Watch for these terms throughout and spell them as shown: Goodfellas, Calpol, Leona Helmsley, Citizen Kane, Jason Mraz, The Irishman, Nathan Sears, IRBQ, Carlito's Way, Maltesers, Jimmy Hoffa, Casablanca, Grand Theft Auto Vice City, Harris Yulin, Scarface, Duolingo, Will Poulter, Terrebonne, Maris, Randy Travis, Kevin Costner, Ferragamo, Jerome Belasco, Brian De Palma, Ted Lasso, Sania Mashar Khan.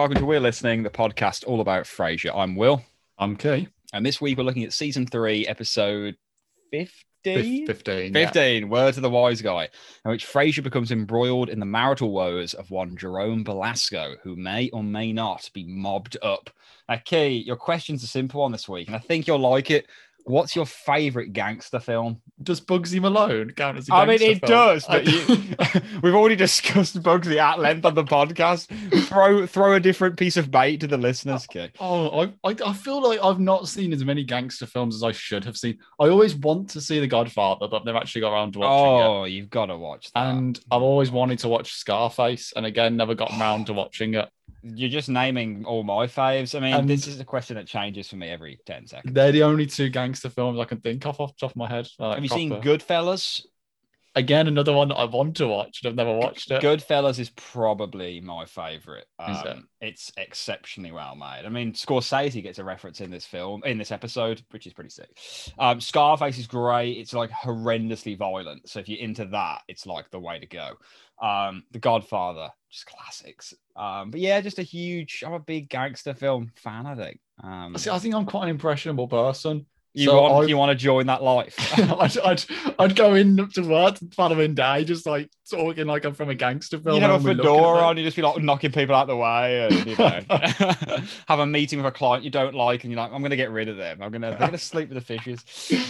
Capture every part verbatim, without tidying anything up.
welcome to We're Listening, the podcast all about Frasier. I'm Will. I'm Kay. And this week we're looking at season three, episode fifteen? fifteen. fifteen, yeah. Words of the Wise Guy, in which Frasier becomes embroiled in the marital woes of one Jerome Belasco, who may or may not be mobbed up. Now, Kay, your question's a simple one this week, and I think you'll like it. What's your favourite gangster film? Does Bugsy Malone count as a gangster film? I mean, it film? does, but you, we've already discussed Bugsy at length on the podcast. Throw throw a different piece of bait to the listeners, Kid. Oh, I, I I feel like I've not seen as many gangster films as I should have seen. I always want to see The Godfather, but I've never actually got around to watching oh, it. Oh, you've got to watch that. And I've always wanted to watch Scarface, and again, never got around to watching it. You're just naming all my faves. I mean, and this is a question that changes for me every ten seconds. They're the only two gangster films I can think of off the top of my head. Like, have you proper. seen Goodfellas? Again, another one that I want to watch, and I've never watched it. Goodfellas is probably my favourite. Um, is it? It's exceptionally well made. I mean, Scorsese gets a reference in this film, in this episode, which is pretty sick. Um, Scarface is great. It's like horrendously violent. So if you're into that, it's like the way to go. Um, The Godfather, just classics. Um, but yeah, just a huge, I'm a big gangster film fan, I think. Um, See, I think I'm quite an impressionable person. You so want I, you want to join that life? I'd, I'd I'd go in to work following day, just like talking like I'm from a gangster film. You have a fedora on, you just be like knocking people out of the way, and you know, have a meeting with a client you don't like, and you're like, I'm going to get rid of them. I'm going to they're going to sleep with the fishes.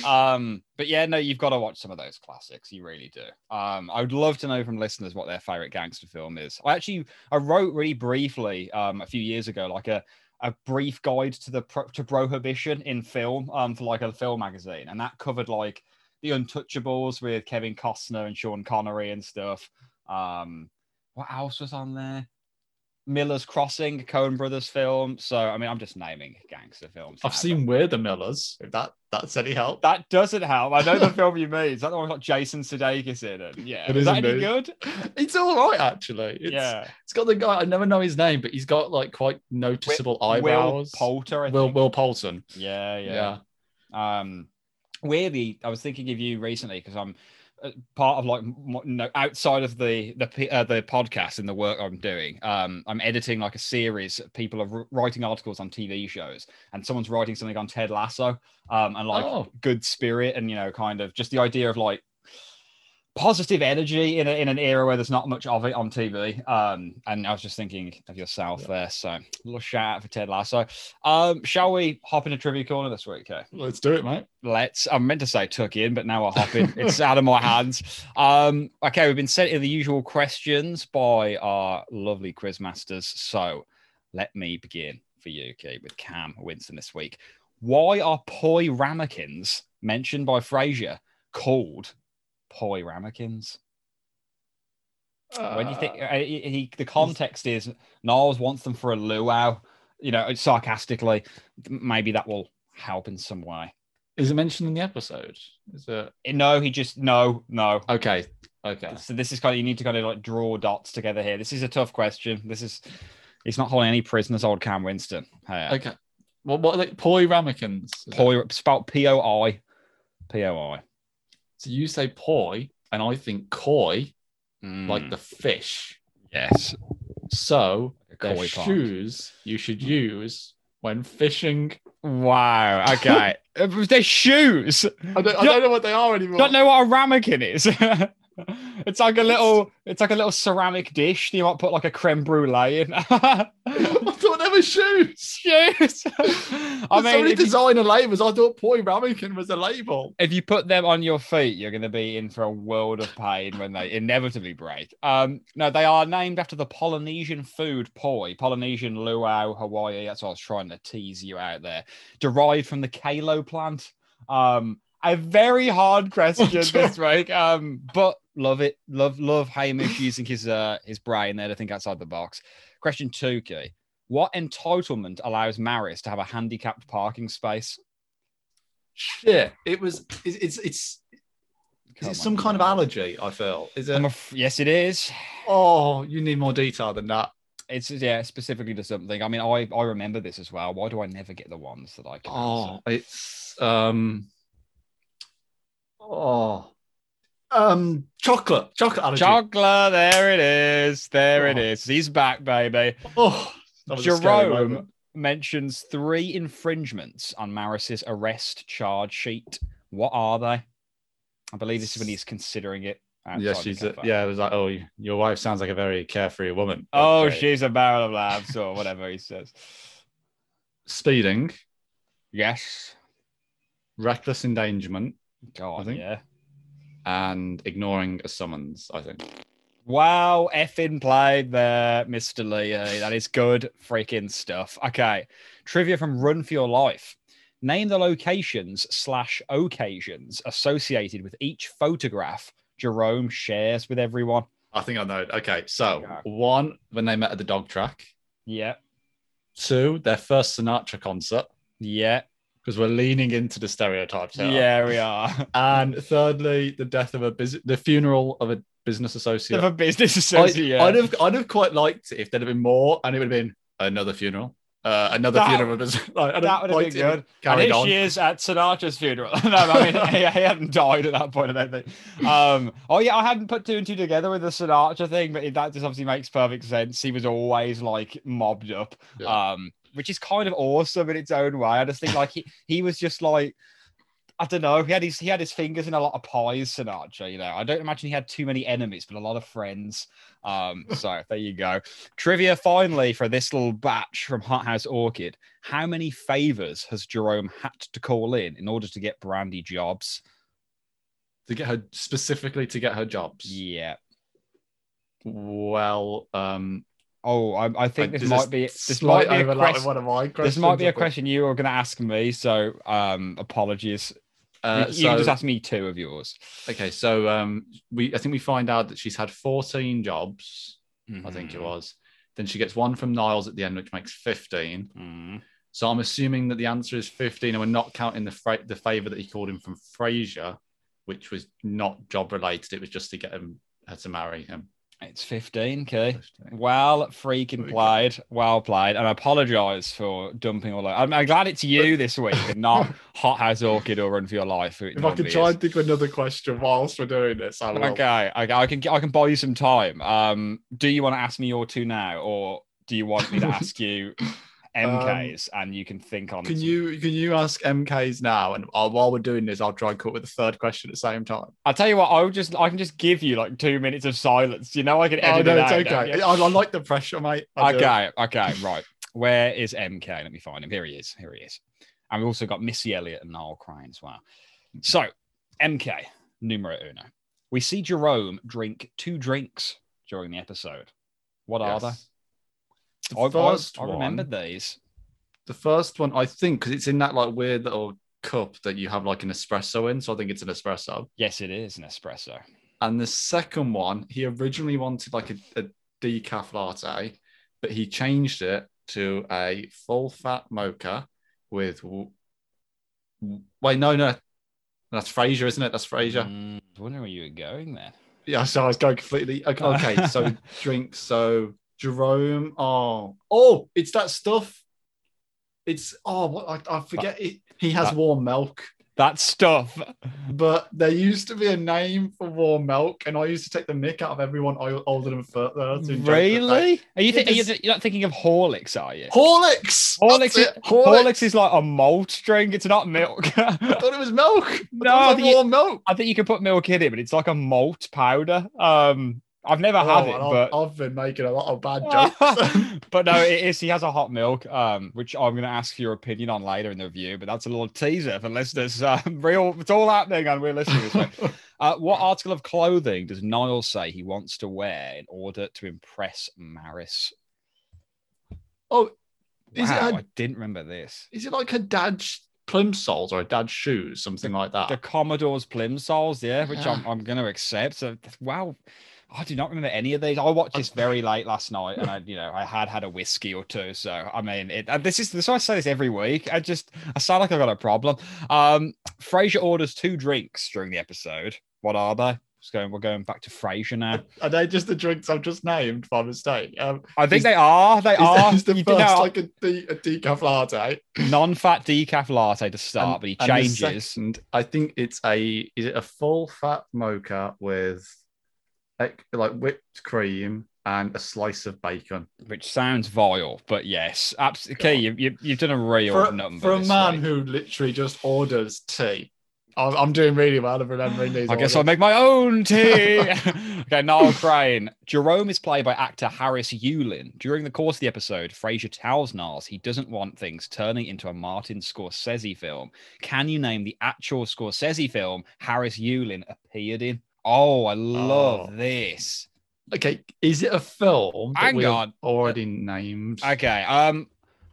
Um, but yeah, no, you've got to watch some of those classics. You really do. Um, I would love to know from listeners what their favorite gangster film is. I actually I wrote really briefly um a few years ago like a. a brief guide to the pro- to prohibition in film um, for like a film magazine. And that covered like The Untouchables with Kevin Costner and Sean Connery and stuff. Um, what else was on there? Miller's Crossing, Coen Brothers film. So, I mean, I'm just naming gangster films. I've seen We're the Millers. If that, that's any help. That doesn't help. I know the film you mean. Is that the one got Jason Sudeikis in it? Yeah. It is that any good? It's all right, actually. It's, yeah. It's got the guy, I never know his name, but he's got like quite noticeable Will, eyebrows. Will Poulter, I think. Will, Will Poulter. Yeah, yeah. yeah. Um, weirdly, I was thinking of you recently because I'm, part of like no outside of the the uh, the podcast and the work I'm doing, um, I'm editing like a series. People are writing articles on T V shows, and someone's writing something on Ted Lasso, um, and like oh. Good Spirit, and you know, kind of just the idea of like positive energy in a, in an era where there's not much of it on T V. Um, and I was just thinking of yourself yeah. there. So a little shout out for Ted Lasso. Um, shall we hop into Trivia Corner this week, Kay? Let's do it, mate. Let's. I meant to say tuck in, but now I'll hop in. It's out of my hands. Um, okay, we've been sent in the usual questions by our lovely quiz masters. So let me begin for you, Kay, with Cam Winston this week. Why are poi ramekins mentioned by Frasier called poi ramekins? Uh, when you think uh, he, he, the context is Niles wants them for a luau, you know, sarcastically. Maybe that will help in some way. Is it mentioned in the episode? Is it? No, he just no, no. Okay, okay. So this is kind of, you need to kind of like draw dots together here. This is a tough question. This is he's not holding any prisoners, old Cam Winston. Hey, okay. Well, what are they? Poi ramekins? Poi spelled P O I, P O I. So you say poi, and I think koi, mm. like the fish. Yes. So like the shoes you should use when fishing. Wow. Okay. They're shoes. I don't, I don't know what they are anymore. Don't know what a ramekin is. It's like a little. It's like a little ceramic dish. You might put like a creme brulee in. Shoes, shoes. I mean, so many designer you, labels. I thought poi ramekin was a label. If you put them on your feet, you're going to be in for a world of pain when they inevitably break. Um, no, they are named after the Polynesian food poi, Polynesian luau, Hawaii. That's what I was trying to tease you out there. Derived from the kalo plant. Um, a very hard question this week. Um, but love it. Love, love Hamish using his uh his brain there to think outside the box. Question two, Key. What entitlement allows Maris to have a handicapped parking space? Shit, yeah, it was. It's it's. it's is it some kind of allergy? I feel. Is it? A, yes, it is. Oh, you need more detail than that. It's yeah, specifically to something. I mean, I I remember this as well. Why do I never get the ones that I can? Oh, answer? it's um. Oh. Um, chocolate, chocolate allergy. Chocolate. There it is. There oh. it is. He's back, baby. Oh. Jerome mentions three infringements on Maris's arrest charge sheet. What are they? I believe this is when he's considering it. Yeah, she's a, yeah. It was like, oh, your wife sounds like a very carefree woman. Oh, okay. She's a barrel of laughs or whatever he says. Speeding. Yes. Reckless endangerment. God, I think. Yeah. And ignoring a summons, I think. Wow, effing played there, Mister Lee. That is good freaking stuff. Okay, trivia from Run For Your Life. Name the locations slash occasions associated with each photograph Jerome shares with everyone. I think I know. Okay, so okay. One, when they met at the dog track. Yeah. Two, their first Sinatra concert. Yeah. Because we're leaning into the stereotypes here. Yeah, we are. And thirdly, the death of a business, the funeral of a business associate. Of a business associate. I, I'd have, I'd have quite liked it if there'd have been more, and it would have been another funeral, uh, another that, funeral of a business. Like, that would have been good. And here she is at Sinatra's funeral. No, I mean, he, he hadn't died at that point. I don't think. Um, oh yeah, I hadn't put two and two together with the Sinatra thing, but that just obviously makes perfect sense. He was always like mobbed up. Yeah. Um. Which is kind of awesome in its own way. I just think like he, he was just like, I don't know. He had his he had his fingers in a lot of pies, Sinatra, you know. I don't imagine he had too many enemies, but a lot of friends. Um, so there you go. Trivia finally for this little batch from Hot House Orchid. How many favors has Jerome had to call in in order to get Brandy jobs? To get her specifically to get her jobs. Yeah. Well, um, Oh, I, I think like, this might be this might be a question. One of my questions, this might be a question you were going to ask me, so um, apologies. Uh, you so, can just ask me two of yours. Okay, so um, we I think we find out that she's had fourteen jobs. Mm-hmm. I think it was. Then she gets one from Niles at the end, which makes fifteen. Mm-hmm. So I'm assuming that the answer is fifteen, and we're not counting the fra- the favor that he called him from Frasier, which was not job related. It was just to get him her to marry him. It's fifteen, okay. fifteen. Well freaking played. Well played. And I apologise for dumping all over. I'm, I'm glad it's you this week and not Hot House Orchid or Run For Your Life. If I can try is. and think of another question whilst we're doing this, I will. Okay, okay. I can I can buy you some time. Um, do you want to ask me your two now, or do you want me to ask you M Ks um, and you can think on? Can this you one? Can you ask M Ks now? And I'll, while we're doing this, I'll try and come up with the third question at the same time. I'll tell you what, I'll just I can just give you like two minutes of silence. You know, I can edit oh, no, it out. It's okay. I, I like the pressure, mate. I okay, do. okay, right. Where is M K? Let me find him. Here he is. Here he is. And we've also got Missy Elliott and Niall Crane as well. So M K numero uno. We see Jerome drink two drinks during the episode. What yes. are they? The I, first I, I remembered one, these. The first one, I think, because it's in that like weird little cup that you have like an espresso in. So I think it's an espresso. Yes, it is an espresso. And the second one, he originally wanted like a, a decaf latte, but he changed it to a full fat mocha with. Wait, no, no. That's Frasier, isn't it? That's Frasier. Mm, I was wondering where you were going there. Yeah, so I was going completely. Okay, okay so drinks. So. Jerome, oh, oh, it's that stuff. It's, oh, what I, I forget. That, it, he has that, warm milk. That stuff. But there used to be a name for warm milk, and I used to take the mick out of everyone older than thirty. Really? Are you, th- is, are you you're not thinking of Horlicks, are you? Horlicks! Horlicks is, Horlicks. Horlicks is like a malt drink. It's not milk. I thought it was milk. I no, I think warm you, milk. I think you can put milk in it, but it's like a malt powder. Um... I've never oh, had it, but I've been making a lot of bad jokes. But no, it is. He has a hot milk, um, which I'm going to ask for your opinion on later in the review. But that's a little teaser for listeners. Um, real, it's all happening, and we're listening. So, uh, what article of clothing does Niall say he wants to wear in order to impress Maris? Oh, is wow, it her, I didn't remember this. Is it like her dad's plimsolls or a dad's shoes, something the, like that? The Commodore's plimsolls, yeah, which yeah. I'm, I'm going to accept. So, wow. I do not remember any of these. I watched this very late last night, and I, you know, I had had a whiskey or two. So I mean, it, and this is this. I say this every week. I just I sound like I got a problem. Um, Frasier orders two drinks during the episode. What are they? Just going, we're going back to Frasier now. Are they just the drinks I've just named by mistake? Um, I think is, they are. They is are. Is the you first know, like a, de- a decaf latte, non-fat decaf latte to start, and, but he changes. And the second, I think it's a is it a full fat mocha with. Like, like whipped cream and a slice of bacon. Which sounds vile, but yes. Absolutely. Okay, you, you, you've done a real for, number. For a man week. who literally just orders tea. I'm doing really well at remembering these. I guess orders. I'll make my own tea. Okay, Niall Crane. Jerome is played by actor Harris Yulin. During the course of the episode, Fraser tells Niles he doesn't want things turning into a Martin Scorsese film. Can you name the actual Scorsese film Harris Yulin appeared in? Oh, I love oh. this. Okay, is it a film that we already named? Okay, um...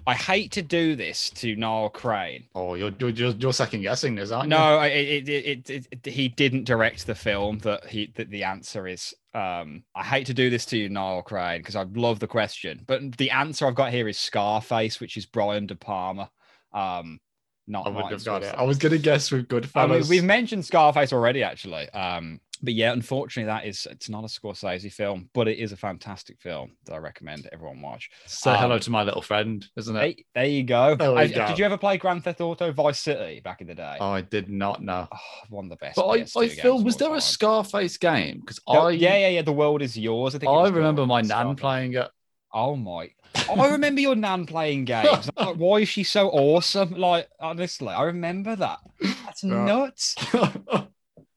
I hate to do this to Niall Crane. Oh, you're you're, you're second guessing this, aren't no, you? No, it, it, it, it, he didn't direct the film. That he that the answer is. Um, I hate to do this to you, Niall Crane, because I love the question, but the answer I've got here is Scarface, which is Brian De Palma. Um, not I wouldn't have got it. I was gonna guess with Goodfellas. I mean, we've mentioned Scarface already, actually. Um, but yeah, unfortunately, that is it's not a Scorsese film, but it is a fantastic film that I recommend everyone watch. Say um, hello to my little friend, isn't it? Hey, there you go. There I, go. Did you ever play Grand Theft Auto Vice City back in the day? Oh, I did not know. Oh, one of the best. But I, I feel was there time. a Scarface game? Because I yeah yeah yeah, the world is yours. I think I remember my nan Scarface. playing it. Oh my! Oh, I remember your nan playing games. Like, why is she so awesome? Like honestly, I remember that. That's yeah. nuts.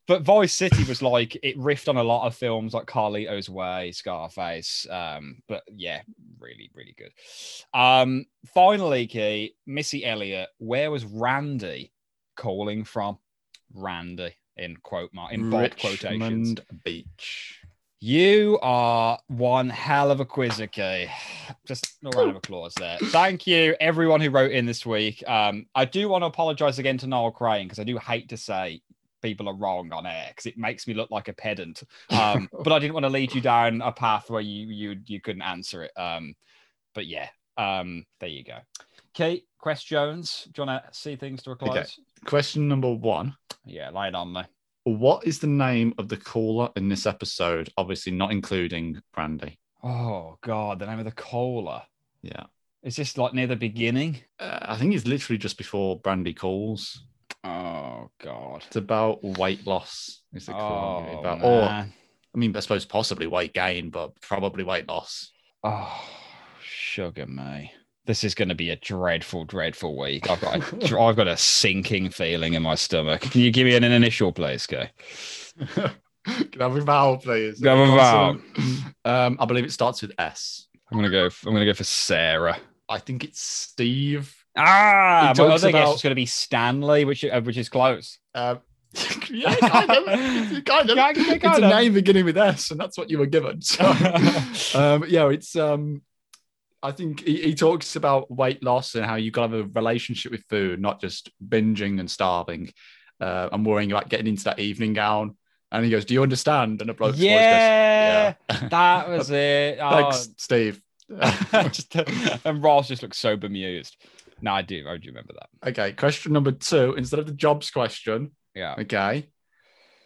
But Vice City was like, it riffed on a lot of films like Carlito's Way, Scarface. Um, but yeah, really, really good. Um, finally, Key, Missy Elliott, where was Randy calling from? Randy, in quote mark, in bold quotations. Richmond Beach. You are one hell of a quizzer, Key. Just a round of applause there. Thank you, everyone who wrote in this week. Um, I do want to apologise again to Niall Crane, because I do hate to say people are wrong on air because it makes me look like a pedant. Um, but I didn't want to lead you down a path where you you you couldn't answer it. Um, but yeah, um, there you go. Kate, questions. Do you want to see things to a close? Okay. Question number one. Yeah, lay it on me. What is the name of the caller in this episode? Obviously not including Brandy. Oh, God, the name of the caller. Yeah. Is this like near the beginning? Uh, I think it's literally just before Brandy calls. Oh, God. It's about weight loss. Is it oh, about? Or, I mean, I suppose possibly weight gain, but probably weight loss. Oh, sugar me. This is going to be a dreadful, dreadful week. I've got a, I've got a sinking feeling in my stomach. Can you give me an, an initial, please, Kay? Can I have a vowel, please? Can I have a vowel? Um, I believe it starts with S. I'm going to go for, I'm going to go for Sarah. I think it's Steve. Ah, my other guess is going to be Stanley, which uh, which is close. Um, yeah, kind of. kind of. Yeah, yeah, kind it's of. a name beginning with S, and that's what you were given. So, um, yeah, it's. Um, I think he, he talks about weight loss and how you've got to have a relationship with food, not just binging and starving. Uh, I'm worrying about getting into that evening gown. And he goes, "Do you understand?" And a bloke yeah, goes, "Yeah, that was it." Oh. Thanks, Steve. just, and Ross just looks so bemused. No, I do. I do remember that. Okay, question number two. Instead of the jobs question, yeah. Okay.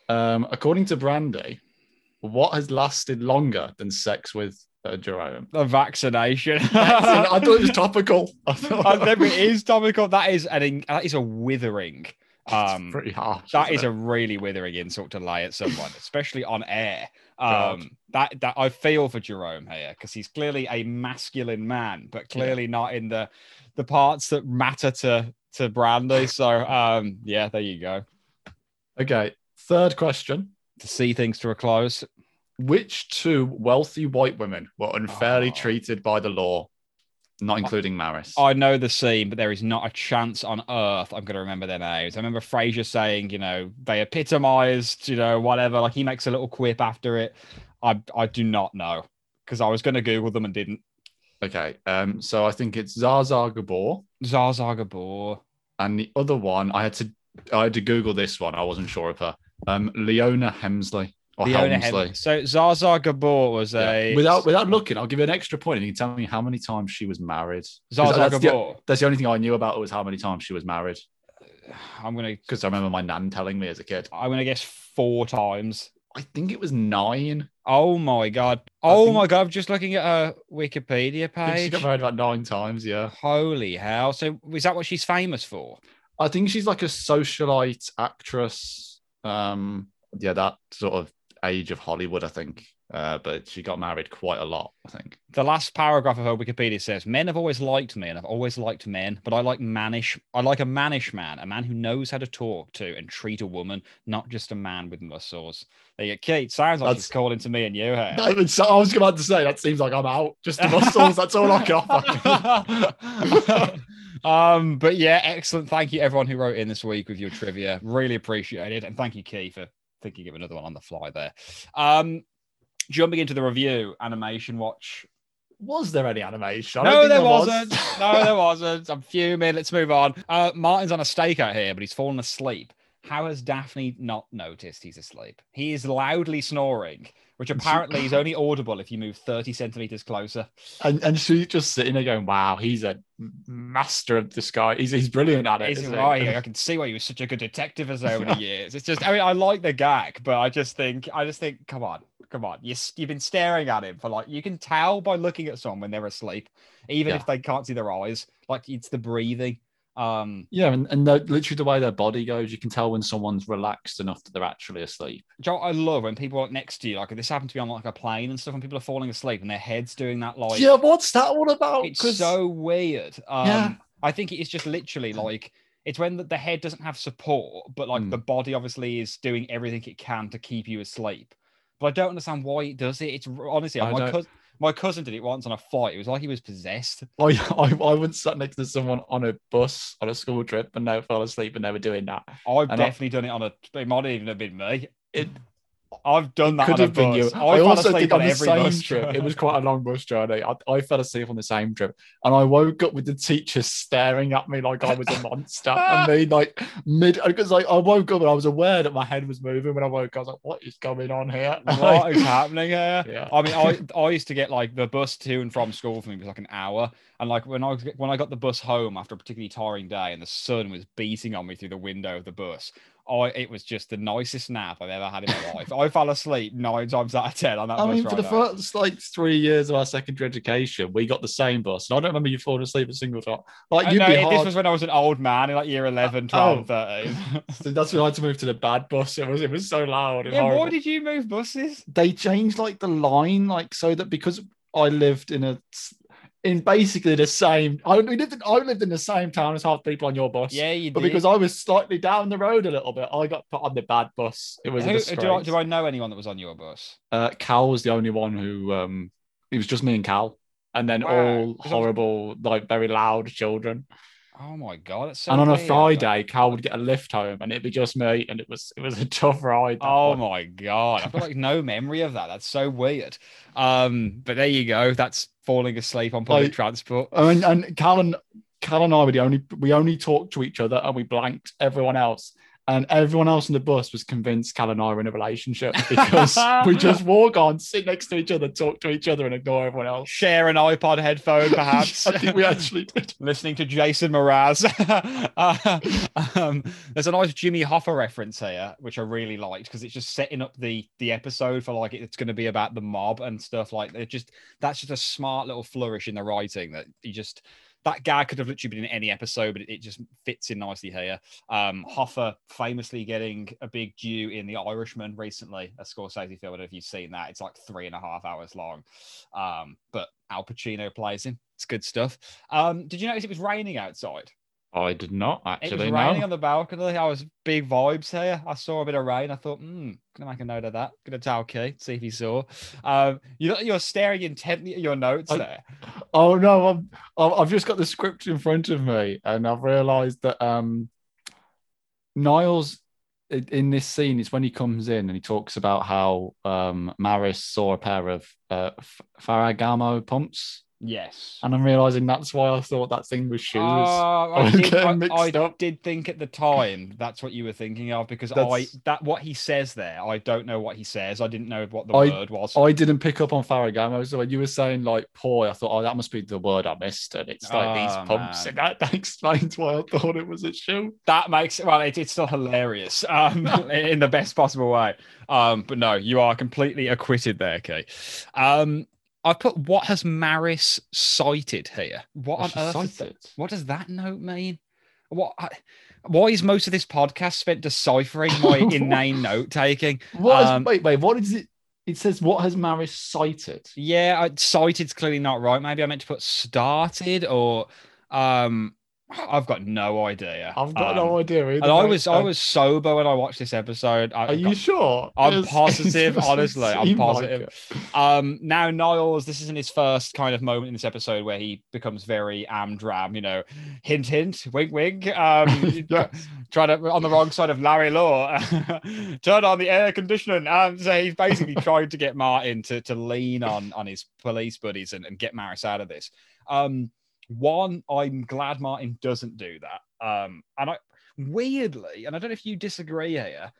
Um, according to Brandy, what has lasted longer than sex with uh, Jerome? The vaccination. I thought it was topical. I thought I it is topical. That is an that is a withering. Um, pretty harsh. That is it? a really withering insult to lay at someone, especially on air. Um, that that I feel for Jerome here because he's clearly a masculine man, but clearly yeah. not in the the parts that matter to to Brandy. So um, yeah, there you go. Okay, third question to see things to a close. Which two wealthy white women were unfairly oh. treated by the law? Not including Maris. I know the scene, but there is not a chance on earth I'm going to remember their names. I remember Fraser saying, you know, they epitomized, you know, whatever. Like he makes a little quip after it. I I do not know because I was going to Google them and didn't. Okay. Um. So I think it's Zsa Zsa Gabor. Zsa Zsa Gabor. And the other one, I had to I had to Google this one. I wasn't sure of her. Um. Leona Helmsley. Or Helmsley. Hem- so Zsa Zsa Gabor was a yeah. without without looking. I'll give you an extra point, and you can tell me how many times she was married. Zsa Zsa that's Gabor. The, that's the only thing I knew about her was how many times she was married. I'm gonna because I remember my nan telling me as a kid. I'm gonna guess four times. I think it was nine. Oh my god! Oh think... my god! I'm just looking at her Wikipedia page. I think she got married about nine times. Yeah. Holy hell! So is that what she's famous for? I think she's like a socialite actress. Um, yeah, that sort of. age of Hollywood, I think. Uh, but she got married quite a lot, I think. The last paragraph of her Wikipedia says, men have always liked me and I've always liked men, but I like mannish. I like a mannish man, a man who knows how to talk to and treat a woman, not just a man with muscles. There you go, Kate. Sounds like that's, she's calling to me and you, hey. Not even so, I was about to say, that seems like I'm out. Just the muscles, that's all I got. Um, but yeah, excellent. Thank you, everyone who wrote in this week with your trivia. Really appreciate it. And thank you, Keith, for thinking of another one on the fly there. Um, jumping into the review, Animation Watch. Was there any animation? I no, there, there wasn't. Was. No, there wasn't. I'm fuming. Let's move on. Uh, Martin's on a stake out here, but he's fallen asleep. How has Daphne not noticed he's asleep? He is loudly snoring, which apparently is only audible if you move thirty centimetres closer. And, and she's just sitting there going, wow, he's a master of disguise. He's, he's brilliant at it. He's isn't right. He? I can see why he was such a good detective for so many years. It's just, I mean, I like the gag, but I just think, I just think, come on, come on. You, you've been staring at him for like, you can tell by looking at someone when they're asleep, even yeah. if they can't see their eyes. Like, it's the breathing. Um, yeah, and, and the, literally the way their body goes, you can tell when someone's relaxed enough that they're actually asleep. Do you know what I love? When people are next to you, like this happened to be on like a plane and stuff, and people are falling asleep and their head's doing that like... Yeah, what's that all about? It's Cause... so weird. Um, yeah. I think it's just literally like, it's when the, the head doesn't have support, but like mm. the body obviously is doing everything it can to keep you asleep. But I don't understand why it does it. It's honestly... I my cousin. My cousin did it once on a flight. It was like he was possessed. I, I, I once sat next to someone on a bus on a school trip and they fell asleep and they were doing that. I've and definitely I, done it on a... It might even have been me. It, I've done that could on have a been bus. You. I, I also did on, on the same bus trip. trip. It was quite a long bus journey. I, I fell asleep on the same trip and I woke up with the teacher staring at me like I was a monster. And they like mid... Because like, I woke up and I was aware that my head was moving when I woke up. I was like, what is going on here? What like, is happening here? Yeah. I mean, I, I used to get like the bus to and from school for me was like an hour. And like when I was, when I got the bus home after a particularly tiring day and the sun was beating on me through the window of the bus... I, it was just the nicest nap I've ever had in my life. I fell asleep nine times out of ten on that I bus. I mean, for right the now. first like three years of our secondary education, we got the same bus, and I don't remember you falling asleep a single time. Like you'd no, be hard... This was when I was an old man in like year eleven, twelve, thirteen. So that's when I had to move to the bad bus. It was it was so loud. Yeah, horrible. Why did you move buses? They changed like the line, like so that because I lived in a. In basically the same, I lived in, I lived in the same town as half the people on your bus. Yeah, you did. But because I was slightly down the road a little bit, I got put on the bad bus. It was who, a disgrace. Do I, do I know anyone that was on your bus? Uh, Cal was the only one who, um, it was just me and Cal. And then wow. all horrible, like very loud children. Oh my God. That's so and on weird. a Friday, Cal would get a lift home and it'd be just me. And it was it was a tough ride. Oh one. my God. I've got like no memory of that. That's so weird. Um, but there you go. That's falling asleep on public like, transport. I mean, and Cal and, Cal and I were the only, we only talked to each other and we blanked everyone else. And everyone else on the bus was convinced Cal and I were in a relationship because we just walk on, sit next to each other, talk to each other, and ignore everyone else. Share an iPod headphone, perhaps. I think we actually did. Listening to Jason Mraz. uh, um, there's a nice Jimmy Hoffa reference here, which I really liked because it's just setting up the the episode for like it's going to be about the mob and stuff like that. Just that's just a smart little flourish in the writing that you just. That gag could have literally been in any episode, but it just fits in nicely here. Um, Hoffa famously getting a big due in The Irishman recently, a Scorsese film. I don't know if you've seen that. It's like three and a half hours long. Um, but Al Pacino plays him. It's good stuff. Um, did you notice it was raining outside? I did not, actually. It was raining no. on the balcony. I was big vibes here. I saw a bit of rain. I thought, hmm, going to make a note of that. Going to tell Keith, see if he saw. Um, you, you're staring intently at your notes I, there. Oh, no. I'm, I've just got the script in front of me, and I've realised that um, Niall's in this scene is when he comes in and he talks about how um, Maris saw a pair of uh, Ferragamo pumps. Yes. And I'm realising that's why I thought that thing was shoes. Uh, I, did, I, I did think at the time that's what you were thinking of because that's, I that what he says there, I don't know what he says. I didn't know what the I, word was. I didn't pick up on Ferragamo. So when you were saying like poi, I thought, oh, that must be the word I missed. And it's like oh, these pumps. And that, that explains why I thought it was a shoe. That makes well, it, it's still hilarious um, in the best possible way. Um, but no, you are completely acquitted there, Kate. Um, I've put, what has Maris cited here? What on earth? What does that note mean? What Why is most of this podcast spent deciphering my inane note-taking? What um, is, wait, wait, what is it? It says, what has Maris cited? Yeah, I, cited's clearly not right. Maybe I meant to put started or... Um, I've got no idea. I've got um, no idea either. And I was, I was sober when I watched this episode. I, Are you got, sure? I'm it's, positive, it's honestly. I'm positive. Like um, now, Niles, this isn't his first kind of moment in this episode where he becomes very am-dram, you know, hint, hint, wink, wink. Um, yes. Trying to, on the wrong side of Larry Law, turn on the air conditioning. And so he's basically trying to get Martin to, to lean on, on his police buddies and, and get Maris out of this. Um, One, I'm glad Martin doesn't do that. Um, and I weirdly, and I don't know if you disagree here,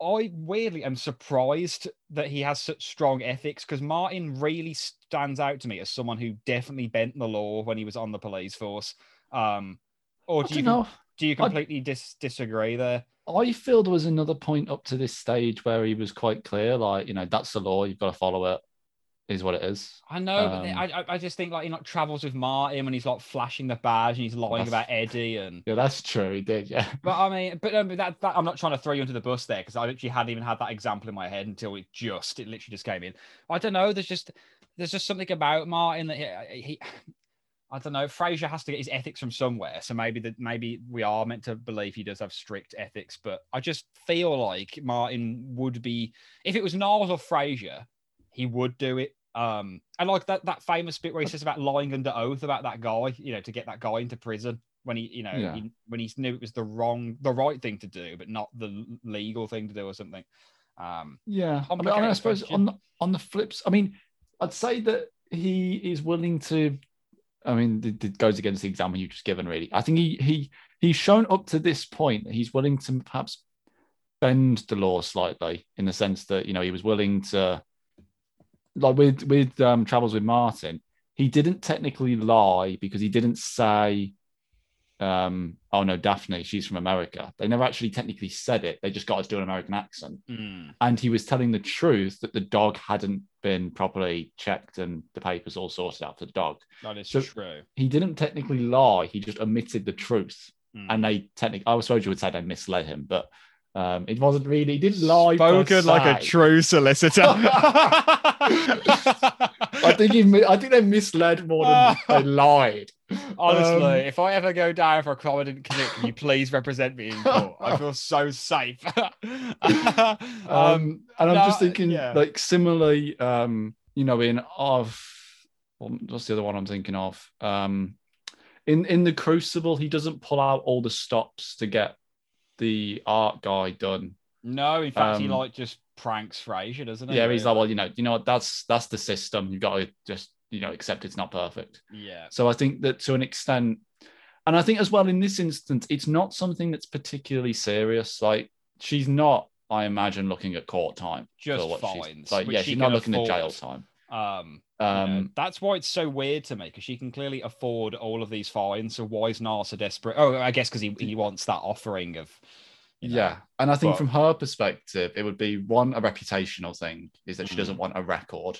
I weirdly am surprised that he has such strong ethics, because Martin really stands out to me as someone who definitely bent the law when he was on the police force. Um, or do you know. do you completely I, dis- disagree there? I feel there was another point up to this stage where he was quite clear, like, you know, that's the law, you've got to follow it. Is what it is. I know, um, but I I just think like he like travels with Martin when he's like flashing the badge and he's lying about Eddie and yeah, that's true. He did, yeah. But I mean, but um, that, that I'm not trying to throw you under the bus there, because I literally hadn't even had that example in my head until it just it literally just came in. I don't know. There's just there's just something about Martin that he. he I don't know. Frasier has to get his ethics from somewhere, so maybe that maybe we are meant to believe he does have strict ethics. But I just feel like Martin would be, if it was Niles or Frasier, he would do it. Um, and like that that famous bit where he says about lying under oath about that guy, you know, to get that guy into prison when he, you know, yeah. he, when he knew it was the wrong, the right thing to do, but not the legal thing to do or something. Um, yeah. I, mean, I suppose on the, on the flips, I mean, I'd say that he is willing to, I mean, it goes against the example you've just given, really. I think he he he's shown up to this point that he's willing to perhaps bend the law slightly, in the sense that, you know, he was willing to, like with with um, Travels with Martin, he didn't technically lie, because he didn't say, um, "Oh no, Daphne, she's from America." They never actually technically said it. They just got us to do an American accent, mm. and he was telling the truth that the dog hadn't been properly checked and the papers all sorted out for the dog. That is so true. He didn't technically lie. He just omitted the truth, mm. and they technically, I suppose you would say they misled him, but um, it wasn't really. He didn't lie. Spoken like a true solicitor. I think he, I think they misled more than they lied. Honestly, um, if I ever go down for a prominent clip, can you please represent me in court? I feel so safe. um, um, and I'm no, just thinking, yeah. like similarly, um, you know, in of what's the other one I'm thinking of? Um, in in the Crucible, he doesn't pull out all the stops to get the art guy done. No, in fact, um, he like just pranks Frasier, doesn't he? Yeah, he's like, well, you know, you know what? That's that's the system. You've got to just, you know, accept it's not perfect. Yeah. So I think that to an extent, and I think as well in this instance, it's not something that's particularly serious. Like she's not, I imagine, looking at court time. Just fines. Like, yeah, she she's not looking afford. at jail time. Um, um you know, that's why it's so weird to me, because she can clearly afford all of these fines. So why is Niall so desperate? Oh, I guess because he he wants that offering of. You know, yeah, and I think but, from her perspective, it would be one, a reputational thing, is that mm-hmm. she doesn't want a record,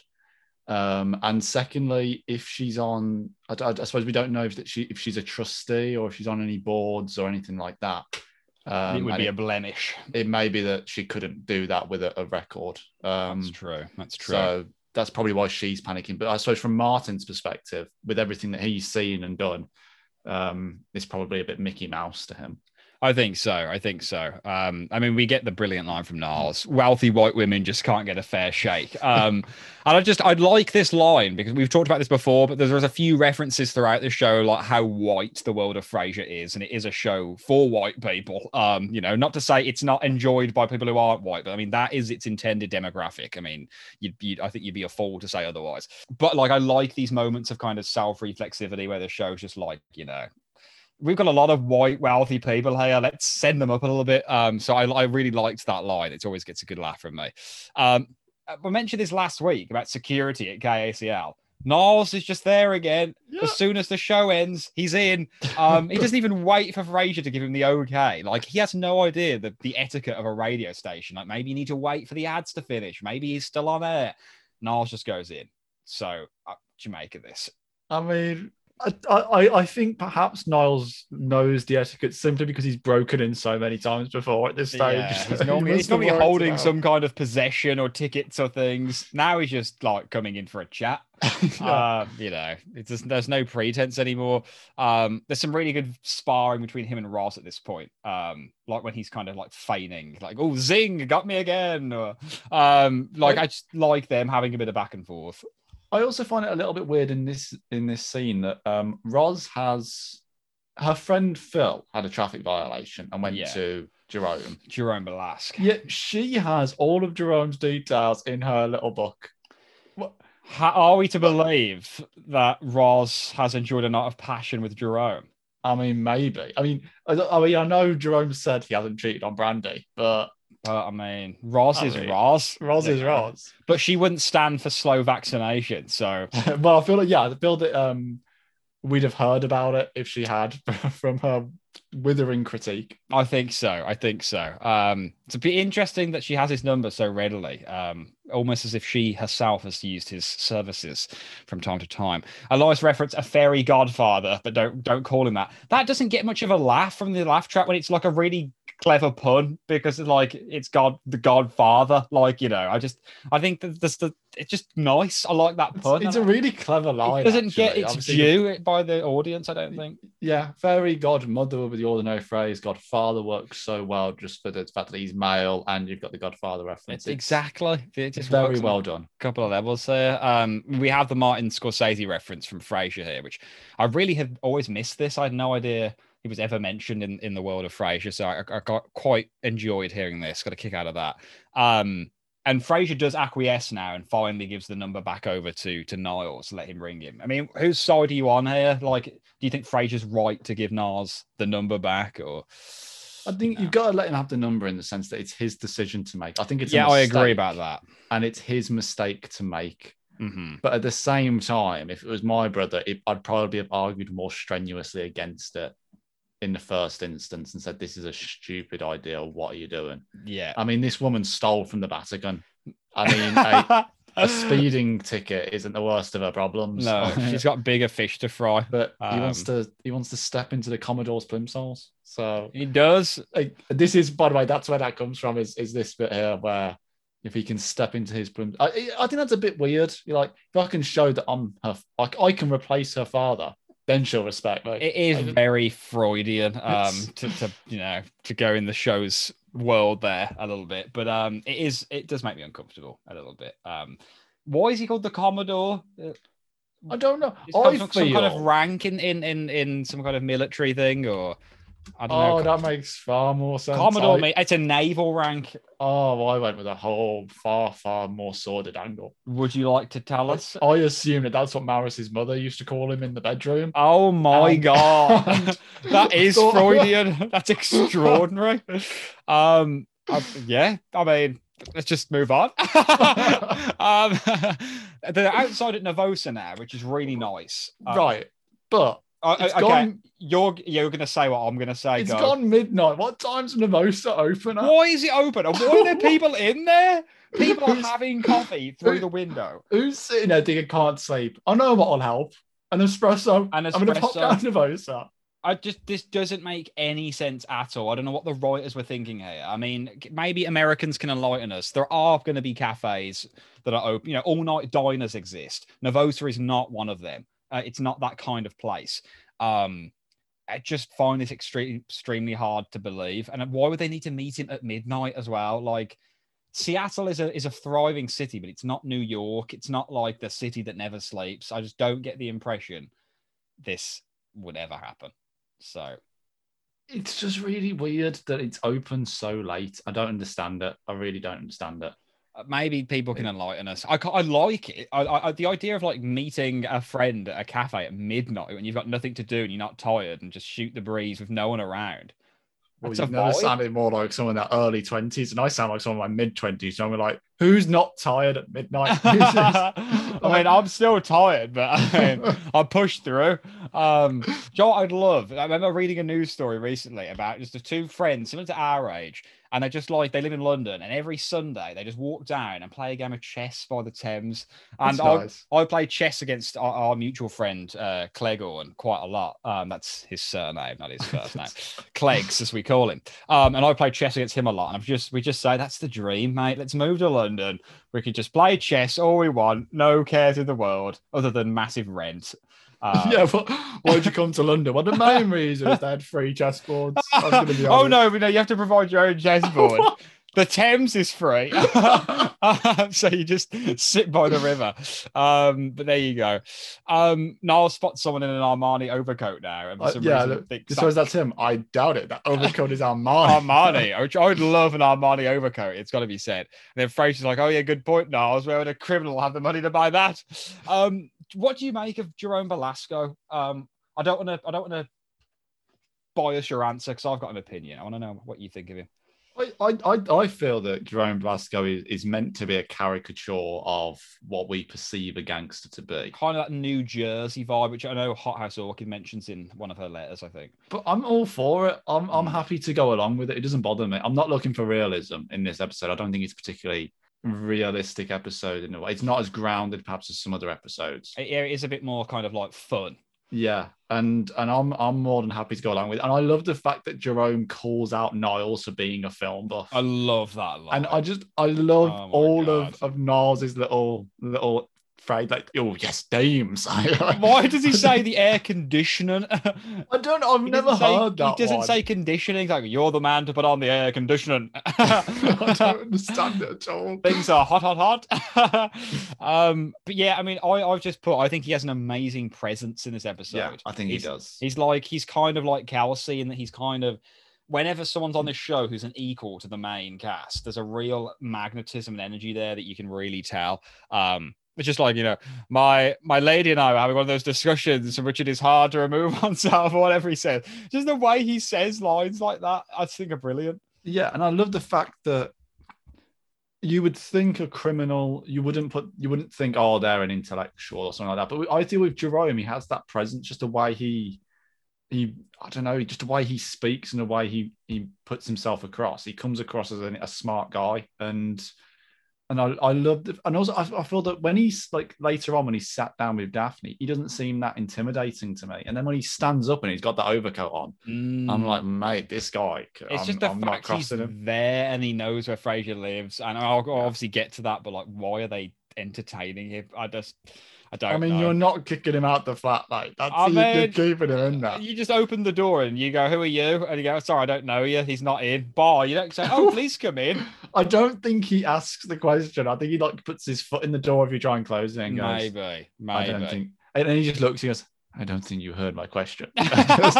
um, and secondly, if she's on, I, I, I suppose we don't know if that she if she's a trustee or if she's on any boards or anything like that. Um, it would be it, a blemish. It may be that she couldn't do that with a, a record. Um, that's true. That's true. So that's probably why she's panicking. But I suppose from Martin's perspective, with everything that he's seen and done, um, it's probably a bit Mickey Mouse to him. I think so. I think so. Um, I mean, we get the brilliant line from Niles: "Wealthy white women just can't get a fair shake." Um, and I just, I like this line, because we've talked about this before, but there's, there's a few references throughout the show, like how white the world of Frasier is, and it is a show for white people. Um, you know, not to say it's not enjoyed by people who aren't white, but I mean that is its intended demographic. I mean, you'd, you'd I think you'd be a fool to say otherwise. But like, I like these moments of kind of self-reflexivity where the show's just like, you know, we've got a lot of white, wealthy people here. Let's send them up a little bit. Um, so I, I really liked that line. It always gets a good laugh from me. Um, I mentioned this last week about security at K A C L. Niles is just there again. Yeah. As soon as the show ends, he's in. Um, he doesn't even wait for Frasier to give him the okay. Like, he has no idea the, the etiquette of a radio station. Like, maybe you need to wait for the ads to finish. Maybe he's still on air. Niles just goes in. So, uh, Jamaica this. I mean... I, I, I think perhaps Niles knows the etiquette simply because he's broken in so many times before at this stage. Yeah, he's normally, he's normally holding now. some kind of possession or tickets or things. Now he's just like coming in for a chat. yeah. uh, you know, it's just, there's no pretense anymore. Um, there's some really good sparring between him and Ross at this point. Um, like when he's kind of like feigning, like, oh, zing, got me again. Or, um, like, I just like them having a bit of back and forth. I also find it a little bit weird in this in this scene that um, Roz has her friend Phil had a traffic violation and went yeah. to Jerome. Jerome Belasco. Yeah, she has all of Jerome's details in her little book. What? How are we to believe that Roz has enjoyed a night of passion with Jerome? I mean, maybe. I mean, I, I mean, I know Jerome said he hasn't cheated on Brandy, but. Uh, I mean, Roz I is mean, Roz. Roz is Roz. But she wouldn't stand for slow vaccination, so... well, I feel like, yeah, I feel that um, we'd have heard about it if she had from her withering critique. I think so, I think so. Um, it's a bit interesting that she has his number so readily, um, almost as if she herself has used his services from time to time. Elias referenced a fairy godfather, but don't don't call him that. That doesn't get much of a laugh from the laugh track when it's like a really... clever pun, because it's like it's God, the Godfather. Like, you know, I just, I think that that's the, it's just nice. I like that pun. It's, it's a really clever line. It doesn't actually get its Obviously, due by the audience, I don't think. Yeah, fairy godmother would be the ordinary phrase. Godfather works so well just for the fact that he's male and you've got the Godfather reference. It's exactly. It just very well done. A couple of levels there. Um, we have the Martin Scorsese reference from Frasier here, which I really have always missed this. I had no idea he was ever mentioned in, in the world of Frasier, so I, I got quite enjoyed hearing this. Got a kick out of that. Um, and Frasier does acquiesce now and finally gives the number back over to to Niles to let him ring him. I mean, whose side are you on here? Like, do you think Frasier's right to give Niles the number back, or? I think no. You've got to let him have the number in the sense that it's his decision to make. I think it's yeah, a I agree about that, and it's his mistake to make. Mm-hmm. But at the same time, if it was my brother, it, I'd probably have argued more strenuously against it in the first instance and said, this is a stupid idea, what are you doing? Yeah. I mean, this woman stole from the Vatican. I mean, a, a speeding ticket isn't the worst of her problems. No, she's got bigger fish to fry. But um, he wants to he wants to step into the Commodore's plimsolls. So he does. Like, this is, by the way, that's where that comes from, is, is this bit here where if he can step into his plim... I, I think that's a bit weird. You're like, if I can show that I'm her, like, I can replace her father, then she'll respect me. It is very Freudian um, to, to, you know, to go in the show's world there a little bit, but um, it is it does make me uncomfortable a little bit. Um, why is he called the Commodore? I don't know. I feel... some kind of rank in, in in in some kind of military thing, or I don't oh, know. That makes far more sense. Commodore, I... mate, it's a naval rank. Oh, well, I went with a whole far, far more sordid angle. Would you like to tell us? I assume that that's what Maris's mother used to call him in the bedroom. Oh, my um, God. That is Freudian. That's extraordinary. Um, I, yeah, I mean, let's just move on. um, they're outside at Nervosa now, which is really nice. Um, right, but... Uh, okay, gone, you're you're gonna say what I'm gonna say. It's go. gone midnight. What time's Nervosa open at? Why is it open? Why are there people in there? People are having coffee through who, the window. Who's sitting there thinking can't sleep? I know what'll help. An espresso. An espresso. I'm gonna pop down Nervosa. I just this doesn't make any sense at all. I don't know what the writers were thinking here. I mean, maybe Americans can enlighten us. There are going to be cafes that are open. You know, all night diners exist. Nervosa is not one of them. Uh, it's not that kind of place. Um, I just find this extremely, extremely hard to believe. And why would they need to meet him at midnight as well? Like, Seattle is a is a thriving city, but it's not New York. It's not like the city that never sleeps. I just don't get the impression this would ever happen. So it's just really weird that it's open so late. I don't understand it. I really don't understand it. Maybe people can enlighten us. I, I like it. I, I, the idea of like meeting a friend at a cafe at midnight when you've got nothing to do and you're not tired and just shoot the breeze with no one around. Well, you've never sounded more like someone in their early twenties, and I sound like someone in my mid twenties. So I'm like, who's not tired at midnight? I mean, I'm still tired, but I, mean, I pushed through. Um, Joel, I'd love. I remember reading a news story recently about just the two friends similar to our age. And they just like, they live in London, and every Sunday they just walk down and play a game of chess by the Thames. And I, nice. I play chess against our, our mutual friend, uh, Cleghorn, quite a lot. Um, that's his surname, not his first name. Clegs, as we call him. Um, and I play chess against him a lot. And I've just, we just say, that's the dream, mate. Let's move to London. We can just play chess all we want. No cares in the world other than massive rent. Um, yeah, but why'd you come to London? Well, the main reason is they had free chessboards. I'm gonna be oh, no, but no, you have to provide your own chessboard. The Thames is free. So you just sit by the river. Um, but there you go. Um, Niall spots someone in an Armani overcoat now. And for some uh, yeah, reason, look, so that's him. I doubt it. That overcoat is Armani. Armani. Which I would love an Armani overcoat. It's got to be said. And then Fraser's like, oh, yeah, good point, Niles. Where would a criminal have the money to buy that? Um, what do you make of Jerome Belasco? Um, I don't want to. I don't want to bias your answer because I've got an opinion. I want to know what you think of him. I I I feel that Jerome Belasco is, is meant to be a caricature of what we perceive a gangster to be. Kind of that New Jersey vibe, which I know Hothouse Orchid mentions in one of her letters, I think. But I'm all for it. I'm I'm happy to go along with it. It doesn't bother me. I'm not looking for realism in this episode. I don't think it's particularly realistic episode in a way. It's not as grounded perhaps as some other episodes. Yeah, it, it is a bit more kind of like fun. Yeah, and and I'm I'm more than happy to go along with it. And I love the fact that Jerome calls out Niles for being a film buff. I love that line. And I just I love oh all God. of of Niles' little little phrase, like, oh yes, dames. Why does he say the air conditioning? I don't. I've he never heard say, that. He doesn't one. say conditioning. Like, you're the man to put on the air conditioning. I don't understand it at all. Things are hot, hot, hot. um, but yeah, I mean, I, I've just put. I think he has an amazing presence in this episode. Yeah, I think he's, he does. He's like he's kind of like Kelsey in that he's kind of. Whenever someone's on this show who's an equal to the main cast, there's a real magnetism and energy there that you can really tell. Um, It's just like, you know, my my lady and I were having one of those discussions in which it is hard to remove oneself or whatever he says. Just the way he says lines like that, I think are brilliant. Yeah, and I love the fact that you would think a criminal, you wouldn't put, you wouldn't think, oh, they're an intellectual or something like that. But I think with Jerome, he has that presence, just the way he, he I don't know, just the way he speaks and the way he he puts himself across. He comes across as a, a smart guy and... And I, I love, and also I, I feel that when he's like later on when he sat down with Daphne, he doesn't seem that intimidating to me. And then when he stands up and he's got that overcoat on, mm. I'm like, mate, this guy. It's I'm, just the I'm fact he's him. there and he knows where Frasier lives. And I'll, I'll obviously get to that, but like, why are they entertaining him? I just. I don't I mean, know. You're not kicking him out the flat, like that's I mean, you're keeping him in there. You just open the door and you go, "Who are you?" And you go, "Sorry, I don't know you. He's not in." Bar, you don't say, "Oh, please come in." I don't think he asks the question. I think he like puts his foot in the door if you try and close it. And goes, maybe, maybe. I don't think. And then he just looks. He goes, "I don't think you heard my question." uh,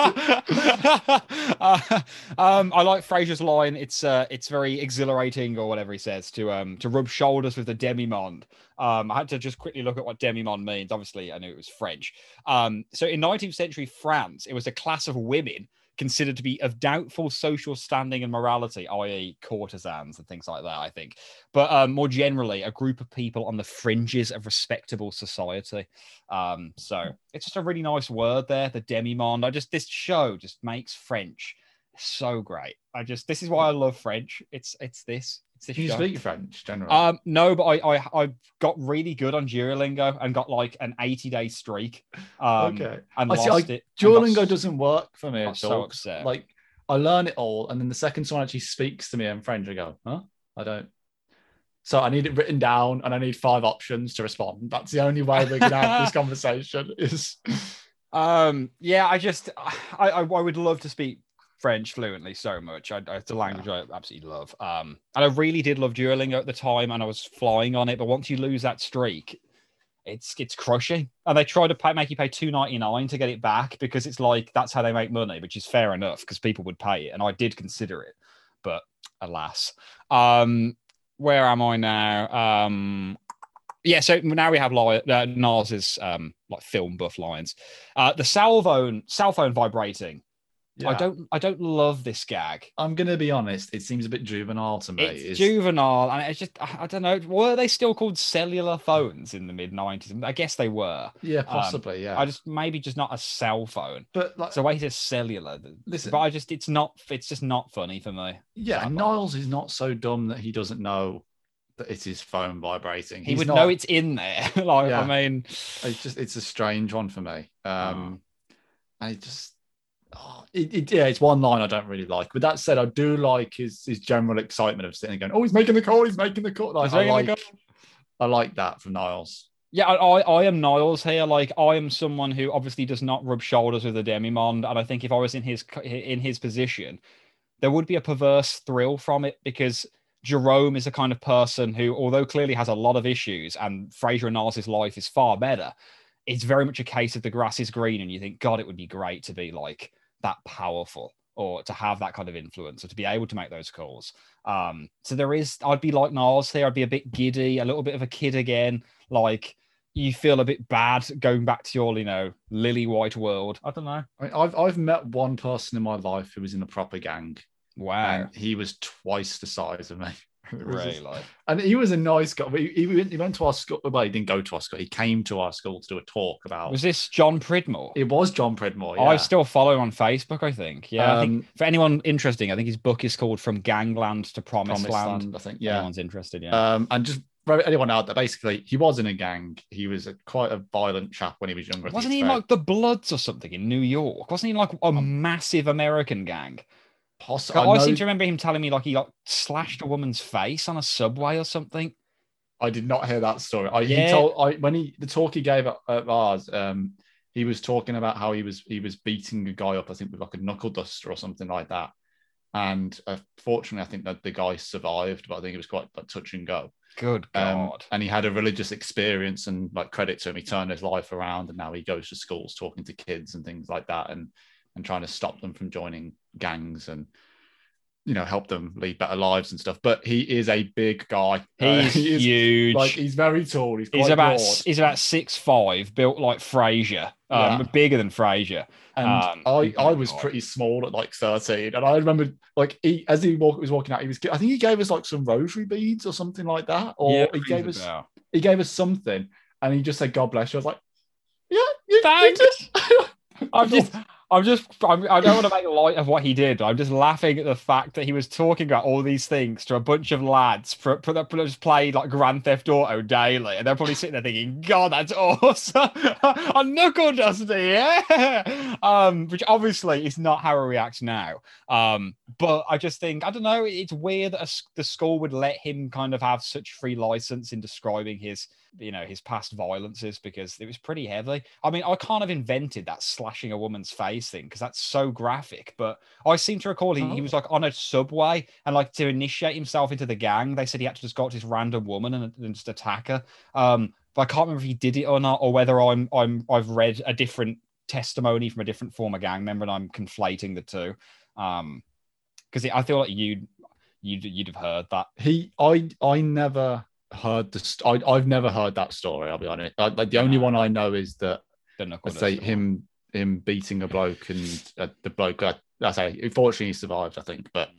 um, I like Frasier's line. It's uh, it's very exhilarating, or whatever he says, to um, to rub shoulders with the demi-monde. Um, I had to just quickly look at what demi-monde means. Obviously, I knew it was French. Um, so in nineteenth century France, it was a class of women considered to be of doubtful social standing and morality, that is courtesans and things like that, I think. But um, more generally, a group of people on the fringes of respectable society. Um, so it's just a really nice word there, the demi-monde. I just, this show just makes French so great. I just, this is why I love French. It's, it's this. Do you speak French generally? Um, no, but I, I I got really good on Duolingo and got like an eighty day streak. Um, okay. And I lost see, I, it. Duolingo lost, doesn't work for me. I'm so upset. Like, I learn it all, and then the second someone actually speaks to me in French, I go, huh? I don't. So I need it written down, and I need five options to respond. That's the only way we can have this conversation. Is um, yeah, I just I, I I would love to speak French fluently so much. I, it's a language yeah. I absolutely love. Um, and I really did love Duolingo at the time, and I was flying on it. But once you lose that streak, it's it's crushing. And they try to pay, make you pay two dollars and ninety-nine cents to get it back because it's like that's how they make money, which is fair enough because people would pay it, and I did consider it, but alas. Um, where am I now? Um, yeah, so now we have li- uh, Nas's um, like film buff lines. Uh, the cell phone, cell phone vibrating. Yeah. I don't I don't love this gag. I'm going to be honest. It seems a bit juvenile to me. It's, it's... juvenile. And it's just, I, I don't know. Were they still called cellular phones in the mid nineties? I guess they were. Yeah, possibly, um, yeah. I just, maybe just not a cell phone. But like, it's a way to cellular. Listen, but I just, it's not, it's just not funny for me. Yeah, and Niles is not so dumb that he doesn't know that it's his phone vibrating. He's he would not... know it's in there. Like, yeah. I mean. It's just, it's a strange one for me. Um, mm. And it just, Oh, it, it, yeah, it's one line I don't really like. With that said, I do like his his general excitement of sitting and going, "Oh, he's making the call! He's making the call!" Like, I, like, the call. I like that from Niles. Yeah, I, I I am Niles here. Like, I am someone who obviously does not rub shoulders with a demimonde, and I think if I was in his in his position, there would be a perverse thrill from it, because Jerome is the kind of person who, although clearly has a lot of issues, and Fraser and Niles' life is far better, it's very much a case of the grass is green, and you think, God, it would be great to be like that powerful, or to have that kind of influence, or to be able to make those calls. Um, so there is, I'd be like Niles here. I'd be a bit giddy, a little bit of a kid again. Like, you feel a bit bad going back to your, you know, lily white world. I don't know. I mean, I've, I've met one person in my life who was in a proper gang. Wow. And he was twice the size of me. Really? Like, and he was a nice guy. He, he, went, he went to our school. Well, he didn't go to our school. He came to our school to do a talk about. Was this John Pridmore? It was John Pridmore. Yeah. I still follow him on Facebook, I think. Yeah. Um, I think for anyone interesting, I think his book is called From Gangland to Promised, Promised Land, Land. I think. Yeah. Anyone's interested. Yeah. Um, and just for anyone out there, basically, he was in a gang. He was a, quite a violent chap when he was younger. Wasn't he in like the Bloods or something in New York? Wasn't he like a um, massive American gang? Poss- I, I know... seem to remember him telling me like he like, slashed a woman's face on a subway or something. I did not hear that story. I, yeah. he told, I, when he the talk he gave at, at ours, um, he was talking about how he was he was beating a guy up, I think with like a knuckle duster or something like that. And uh, fortunately, I think that the guy survived, but I think it was quite like, touch and go. Good God! Um, and he had a religious experience, and like credit to him, he turned his life around, and now he goes to schools talking to kids and things like that, and and trying to stop them from joining gangs and, you know, help them lead better lives and stuff. But he is a big guy. He's uh, he is, huge. Like, he's very tall. He's, he's about broad. He's about six five, built like Frasier, um, yeah. bigger than Frasier. And um, I, I was pretty small at like thirteen. And I remember, like, he, as he walk, was walking out, he was. I think he gave us like some rosary beads or something like that. Or yeah, he gave us about. he gave us something, and he just said, "God bless you." I was like, "Yeah, you, you just." I'm just. I'm just, I'm, I don't want to make light of what he did. I'm just laughing at the fact that he was talking about all these things to a bunch of lads that pr- pr- pr- just played like Grand Theft Auto daily. And they're probably sitting there thinking, God, that's awesome. A knuckle duster, yeah. Um, which obviously is not how he reacts now. Um, but I just think, I don't know, it's weird that a, the school would let him kind of have such free license in describing his, you know, his past violences, because it was pretty heavy. I mean, I can't have invented that slashing a woman's face thing, because that's so graphic, but I seem to recall he, oh. he was like on a subway, and like to initiate himself into the gang, they said he had to just go up to this random woman and, and just attack her. Um, but I can't remember if he did it or not, or whether I'm I'm I've read a different testimony from a different former gang member and I'm conflating the two. Um, because I feel like you'd you'd you'd have heard that. He I I never heard the st- I, I've never heard that story, I'll be honest. I, like the only one I know is that I say him him beating a bloke, and uh, the bloke uh, I say unfortunately he survived, I think, but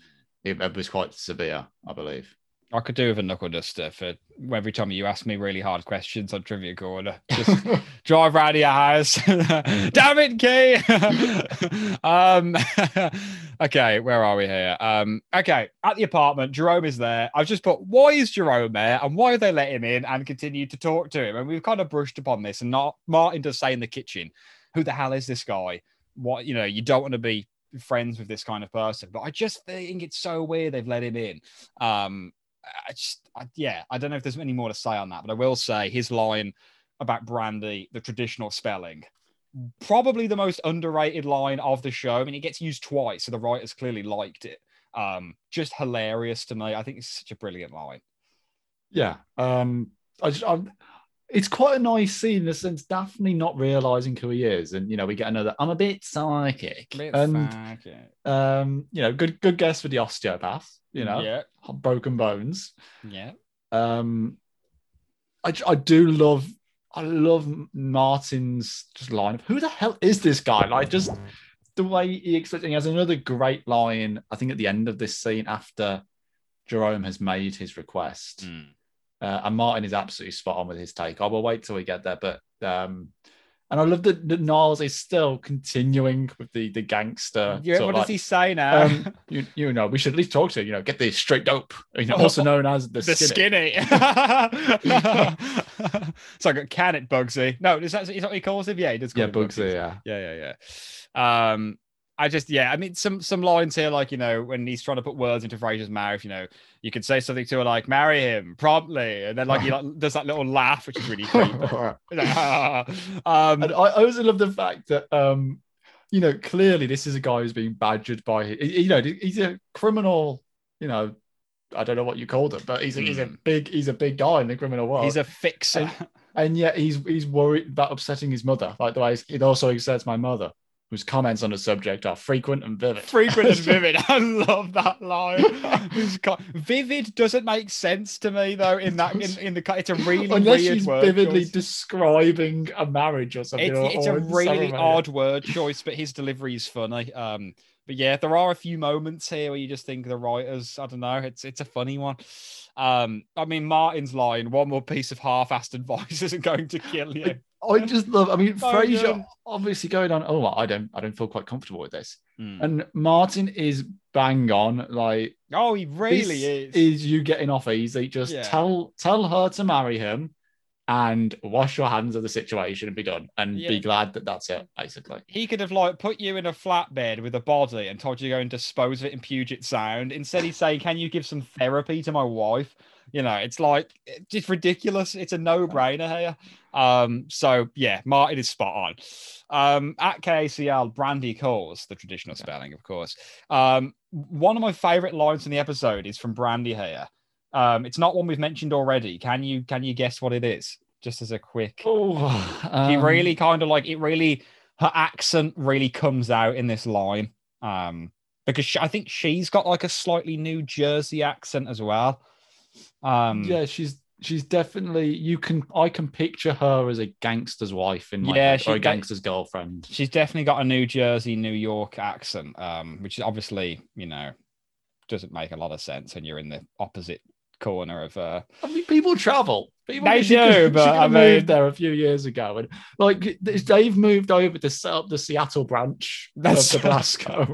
it, it was quite severe, I believe. I could do with a knuckle duster for every time you ask me really hard questions on Trivia Corner. Just drive around your house. Damn it, Key! um, okay, where are we here? Um, okay, at the apartment, Jerome is there. I've just put, why is Jerome there? And why have they let him in and continue to talk to him? And we've kind of brushed upon this. And not Martin does say in the kitchen, who the hell is this guy? What, you know, you don't want to be friends with this kind of person. But I just think it's so weird they've let him in. Um, I just, I, yeah, I don't know if there's any more to say on that, but I will say his line about brandy, the traditional spelling, probably the most underrated line of the show. I mean, it gets used twice, so the writers clearly liked it. Um, just hilarious to me. I think it's such a brilliant line. Yeah, um, I just, I'm, it's quite a nice scene in the sense Daphne not realizing who he is, and you know we get another. I'm a bit psychic, a bit and psychic. Um, you know, good good guess for the osteopath. You know, yeah. Broken bones. Yeah. Um, I, I do love, I love Martin's just line of, who the hell is this guy? Like, just the way he explains it. He has another great line, I think, at the end of this scene after Jerome has made his request. Mm. Uh, and Martin is absolutely spot on with his take. I will wait till we get there. But um, and I love that, that Niles is still continuing with the, the gangster. Yeah, what does like, he say now? Um, you, you know, we should at least talk to you know, get the straight dope, you know, oh, also known as the, the skinny. skinny. It's like, can it, Bugsy? No, is that, is that what he calls him? Yeah, he does call yeah, him Bugsy. Bugsy. Yeah, yeah, yeah, yeah. Um, I just, yeah, I mean, some some lines here, like, you know, when he's trying to put words into Fraser's mouth, you know, you could say something to her like, marry him promptly. And then, like, he like, does that little laugh, which is really creepy. um, and I also love the fact that, um, you know, clearly this is a guy who's being badgered by, you know, he's a criminal, you know, I don't know what you called him, but he's a, mm. he's a big, he's a big guy in the criminal world. He's a fixer. And, and yet he's, he's worried about upsetting his mother. Like the way it also upsets my mother, whose comments on the subject are frequent and vivid. Frequent and vivid. I love that line. co- vivid doesn't make sense to me, though, in that in, in the it's a really Unless weird word Unless she's vividly choice. Describing a marriage or something. It's, or, it's or a really odd word choice, but his delivery is funny. Um, but yeah, there are a few moments here where you just think the writers, I don't know, it's it's a funny one. Um, I mean, Martin's line, one more piece of half-assed advice isn't going to kill you. I just love, I mean, oh, Fraser yeah. obviously going on, oh, I don't I don't feel quite comfortable with this. Mm. And Martin is bang on, like... Oh, he really is. Is you getting off easy. Just yeah. tell tell her to marry him and wash your hands of the situation and be done. And yeah. be glad that that's it, basically. He could have, like, put you in a flatbed with a body and told you to go and dispose of it in Puget Sound. Instead, he's saying, can you give some therapy to my wife? You know, it's like, it's just ridiculous. It's a no-brainer here. Um, so, yeah, Martin is spot on. Um, at K A C L, Brandy calls, the traditional spelling, of course. Um, one of my favourite lines in the episode is from Brandy here. Um, it's not one we've mentioned already. Can you can you guess what it is? Just as a quick... Oh, um... He really kind of like, it really, her accent really comes out in this line. Um, because she, I think she's got like a slightly New Jersey accent as well. Um, yeah, she's she's definitely you can I can picture her as a gangster's wife in like yeah, a, or a gangster's de- girlfriend. She's definitely got a New Jersey, New York accent, um, which is obviously you know doesn't make a lot of sense when you're in the opposite corner of. Uh... I mean, people travel. People, they she do, could, but she I mean... moved there a few years ago, and like they've moved over to set up the Seattle branch That's... of the Belasco,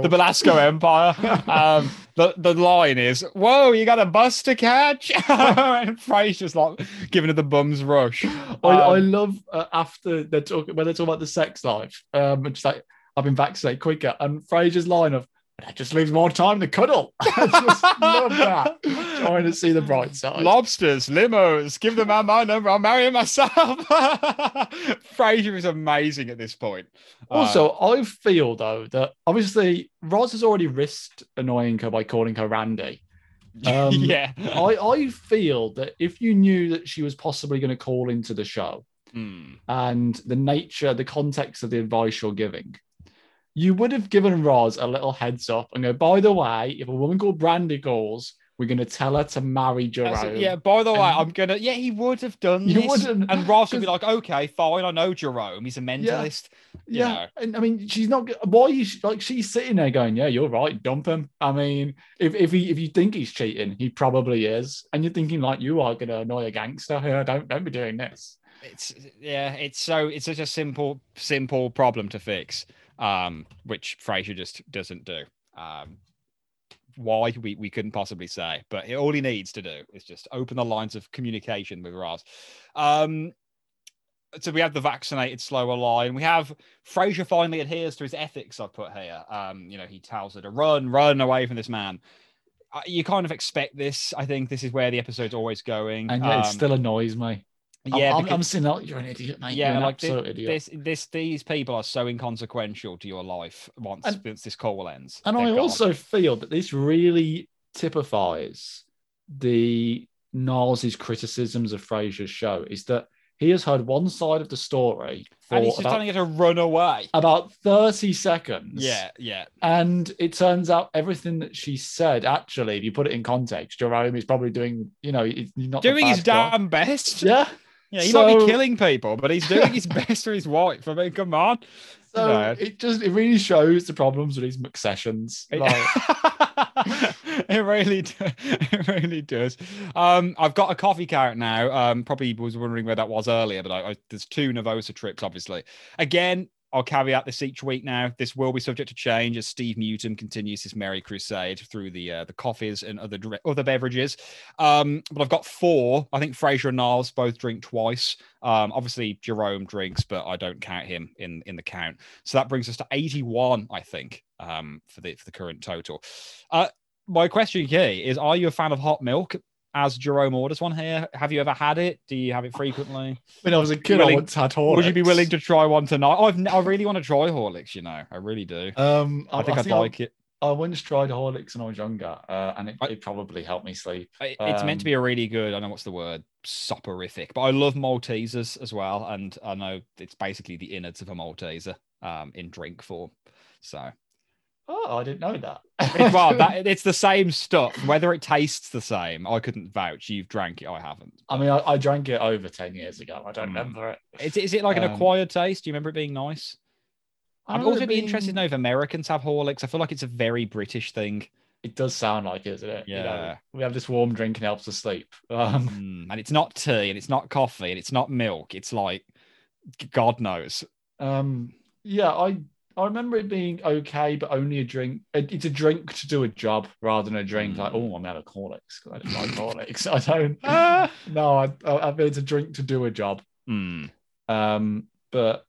the Belasco Empire. Um, the the line is, "Whoa, you got a bus to catch!" And Fraser's like giving her the bum's rush. Um, I, I love uh, after they're talking when they're talking about the sex life. Um, it's like I've been vaccinated quicker, and Fraser's line of. That just leaves more time to cuddle. I just love that. Trying to see the bright side. Lobsters, limos, give the man my number. I'll marry him myself. Fraser is amazing at this point. Also, uh, I feel, though, that obviously Roz has already risked annoying her by calling her Randy. Um, yeah. I, I feel that if you knew that she was possibly going to call into the show mm. and the nature, the context of the advice you're giving, you would have given Roz a little heads up and go, by the way, if a woman called Brandy calls, we're going to tell her to marry Jerome. Yeah, by the way, and I'm going to... Yeah, he would have done you this. Wouldn't, and Roz would be like, okay, fine, I know Jerome. He's a mentalist. Yeah, yeah. And I mean, she's not... Why you... Like, she's sitting there going, yeah, you're right, dump him. I mean, if if, he, if you think he's cheating, he probably is. And you're thinking, like, you are going to annoy a gangster here. Don't, don't be doing this. It's... Yeah, it's so... It's such a simple, simple problem to fix. Um, which Fraser just doesn't do. Um, why we, we couldn't possibly say, but all he needs to do is just open the lines of communication with Roz. Um, so we have the vaccinated slower line. We have Fraser finally adheres to his ethics. I've put here. Um, you know, he tells her to run, run away from this man. Uh, you kind of expect this. I think this is where the episode's always going, and yet um, it still annoys me. Yeah, I'm, because, I'm saying that you're an idiot, mate. Yeah, you're an like absolute this, idiot. This, this, these people are so inconsequential to your life once, and, once this call ends. And I gone. also feel that this really typifies the Niles' criticisms of Fraser's show is that he has heard one side of the story, and he's just about, telling her to run away about thirty seconds. Yeah, yeah. And it turns out everything that she said, actually, if you put it in context, Jerome is probably doing, you know, he's not doing his damn best. Yeah. Yeah, he so, might be killing people, but he's doing his best for his wife. I mean, come on. So no. it just it really shows the problems with these McSessions. Like. It really do, it really does. Um, I've got a coffee carrot now. Um, probably was wondering where that was earlier, but I, I, there's two Nervosa trips, obviously. Again, I'll caveat this each week now. This will be subject to change as Steve Newton continues his merry crusade through the uh, the coffees and other other beverages. Um, but I've got four. I think Fraser and Niles both drink twice. Um, obviously, Jerome drinks, but I don't count him in, in the count. So that brings us to eighty-one, I think, um, for the for the current total. Uh, my question key is, are you a fan of hot milk? As Jerome orders one here, have you ever had it? Do you have it frequently? When I was a kid, willing, I once had Horlicks. Would you be willing to try one tonight? Oh, I've, I really want to try Horlicks, you know. I really do. Um, I, I think I I'd think like I, it. I once tried Horlicks when I was younger, uh, and it, I, it probably helped me sleep. It, um, it's meant to be a really good, I don't know what's the word, soporific. But I love Maltesers as well, and I know it's basically the innards of a Malteser um, in drink form. So... Oh, I didn't know that. Well, that, it's the same stuff. Whether it tastes the same, I couldn't vouch. You've drank it. I haven't. I mean, I, I drank it over ten years ago. I don't mm. remember it. Is, is it like um, an acquired taste? Do you remember it being nice? I'd also be being... interested to know if Americans have Horlicks. I feel like it's a very British thing. It does sound like it, isn't it? Yeah. You know, we have this warm drink and it helps us sleep. Um... Mm, and it's not tea and it's not coffee and it's not milk. It's like, God knows. Um, yeah, I... I remember it being okay, but only a drink. It's a drink to do a job rather than a drink. Mm. Like, oh, I'm out of Horlicks because I don't like Horlicks. I don't. Ah, no, I, I, I mean, it's a drink to do a job. Mm. Um, but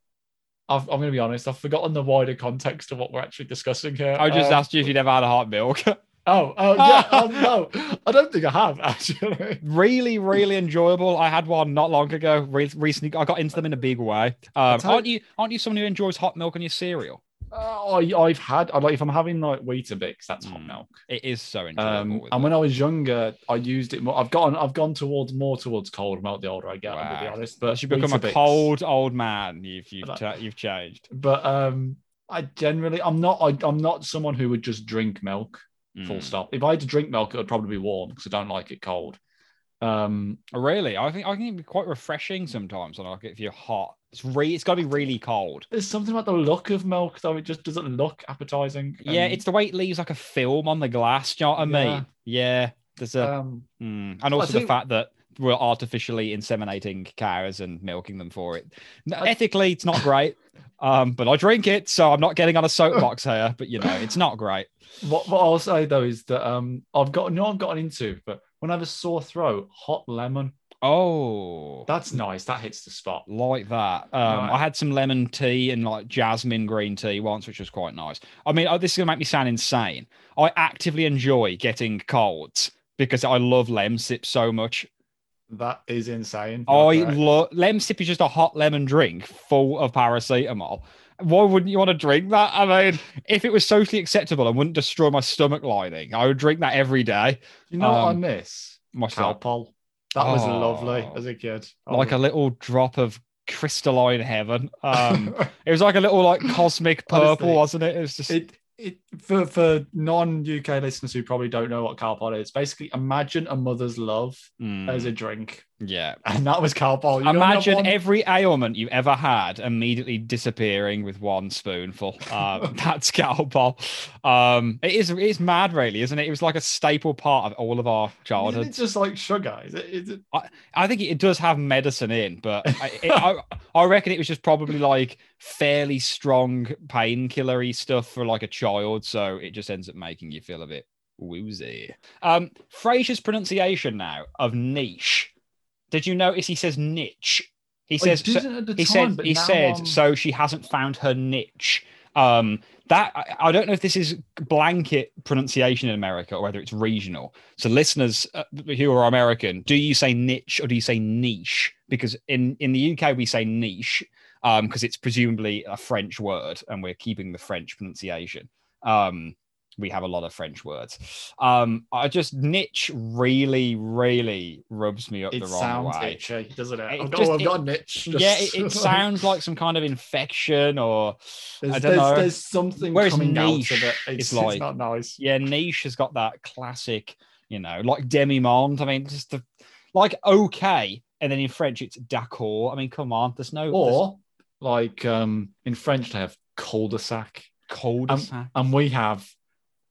I've, I'm going to be honest. I've forgotten the wider context of what we're actually discussing here. I just uh, asked you if you'd ever had a hot milk. Oh, oh, yeah, oh, no. I don't think I have, actually. Really, really enjoyable. I had one not long ago. Re- recently, I got into them in a big way. Um, aren't you aren't you someone who enjoys hot milk on your cereal? Uh, I, I've had, I like if I'm having like Weetabix, that's mm. hot milk. It is so enjoyable. Um, and that. When I was younger, I used it more. I've gotten, I've gone towards more towards cold milk the older I get, wow. I'm going to be honest. But you become Weetabix. A cold old man. You've you've, t- you've changed. But um, I generally, I'm not, I, I'm not someone who would just drink milk. Full stop. If I had to drink milk, it would probably be warm because I don't like it cold. Um, really, I think I think it'd be quite refreshing sometimes. Like if you're hot, it's re it's got to be really cold. There's something about the look of milk though; it just doesn't look appetizing. And... Yeah, it's the way it leaves like a film on the glass. Do you know what I mean? Yeah. yeah there's a um, mm. and also think... the fact that we're artificially inseminating cows and milking them for it. No, ethically, it's not great. Um, but I drink it, so I'm not getting on a soapbox here. But you know, it's not great. What, what I'll say though is that um, I've got no, I've gotten into, but when I have a sore throat, hot lemon. Oh, that's nice. That hits the spot like that. Um, right. I had some lemon tea and like jasmine green tea once, which was quite nice. I mean, oh, this is gonna make me sound insane. I actively enjoy getting colds because I love Lemsip so much. That is insane. I right. love Lemsip is just a hot lemon drink full of paracetamol. Why wouldn't you want to drink that? I mean, if it was socially acceptable and wouldn't destroy my stomach lining, I would drink that every day. You know um, what I miss? My Calpol. That oh, was lovely as a kid. I like was... a little drop of crystalline heaven. Um, it was like a little like cosmic purple, wasn't it? It was just. It... It, for for non-U K listeners who probably don't know what Calpol is, basically imagine a mother's love mm. as a drink. Yeah. And that was Calpol. You imagine every ailment you ever had immediately disappearing with one spoonful. Um, that's Calpol. Um, it is, it is mad, really, isn't it? It was like a staple part of all of our childhood. It's just like sugar. Is it, is it... I, I think it does have medicine in, but I, it, I, I reckon it was just probably like fairly strong painkiller-y stuff for like a child, so it just ends up making you feel a bit woozy. Um, Fraser's pronunciation now of niche. Did you notice he says niche? He says so, time, he said he said I'm... so she hasn't found her niche. Um, that I, I don't know if this is blanket pronunciation in America or whether it's regional. So listeners uh, who are American, do you say niche or do you say niche? Because in, in the U K we say niche. Because um, it's presumably a French word, and we're keeping the French pronunciation. Um, we have a lot of French words. Um, I just niche really, really rubs me up it the wrong way. It sounds itchy, doesn't it? it I've, got, just, oh, I've it, got a niche. Just... Yeah, it, it sounds like some kind of infection, or there's, I don't there's, know. There's something Whereas coming niche, out of it. It's, it's like, it's not nice. Yeah, niche has got that classic, you know, like demi-monde. I mean, just the like okay. And then in French, it's d'accord. I mean, come on, there's no... Or, there's... like, um, in French, they have cul-de-sac. Cul-de-sac. And, and we have,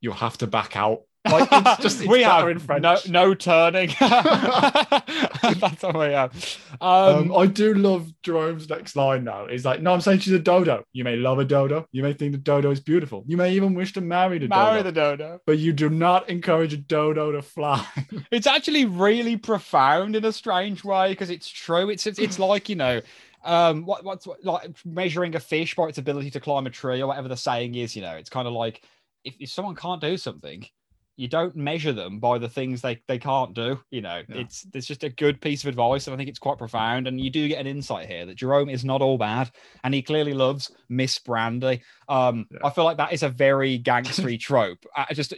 you'll have to back out. Like, it's just, it's we have in French. No, no turning. That's what we have. Um, um, I do love Jerome's next line now. It's like, no, I'm saying she's a dodo. You may love a dodo. You may think the dodo is beautiful. You may even wish to marry the marry dodo. Marry the dodo. But you do not encourage a dodo to fly. It's actually really profound in a strange way because it's true. It's it's, it's like, you know, um, what what's what, like measuring a fish by its ability to climb a tree or whatever the saying is. You know, it's kind of like if, if someone can't do something, you don't measure them by the things they, they can't do. You know, yeah. it's it's just a good piece of advice, and I think it's quite profound. And you do get an insight here that Jerome is not all bad, and he clearly loves Miss Brandy. Um, yeah. I feel like that is a very gangstery trope. I just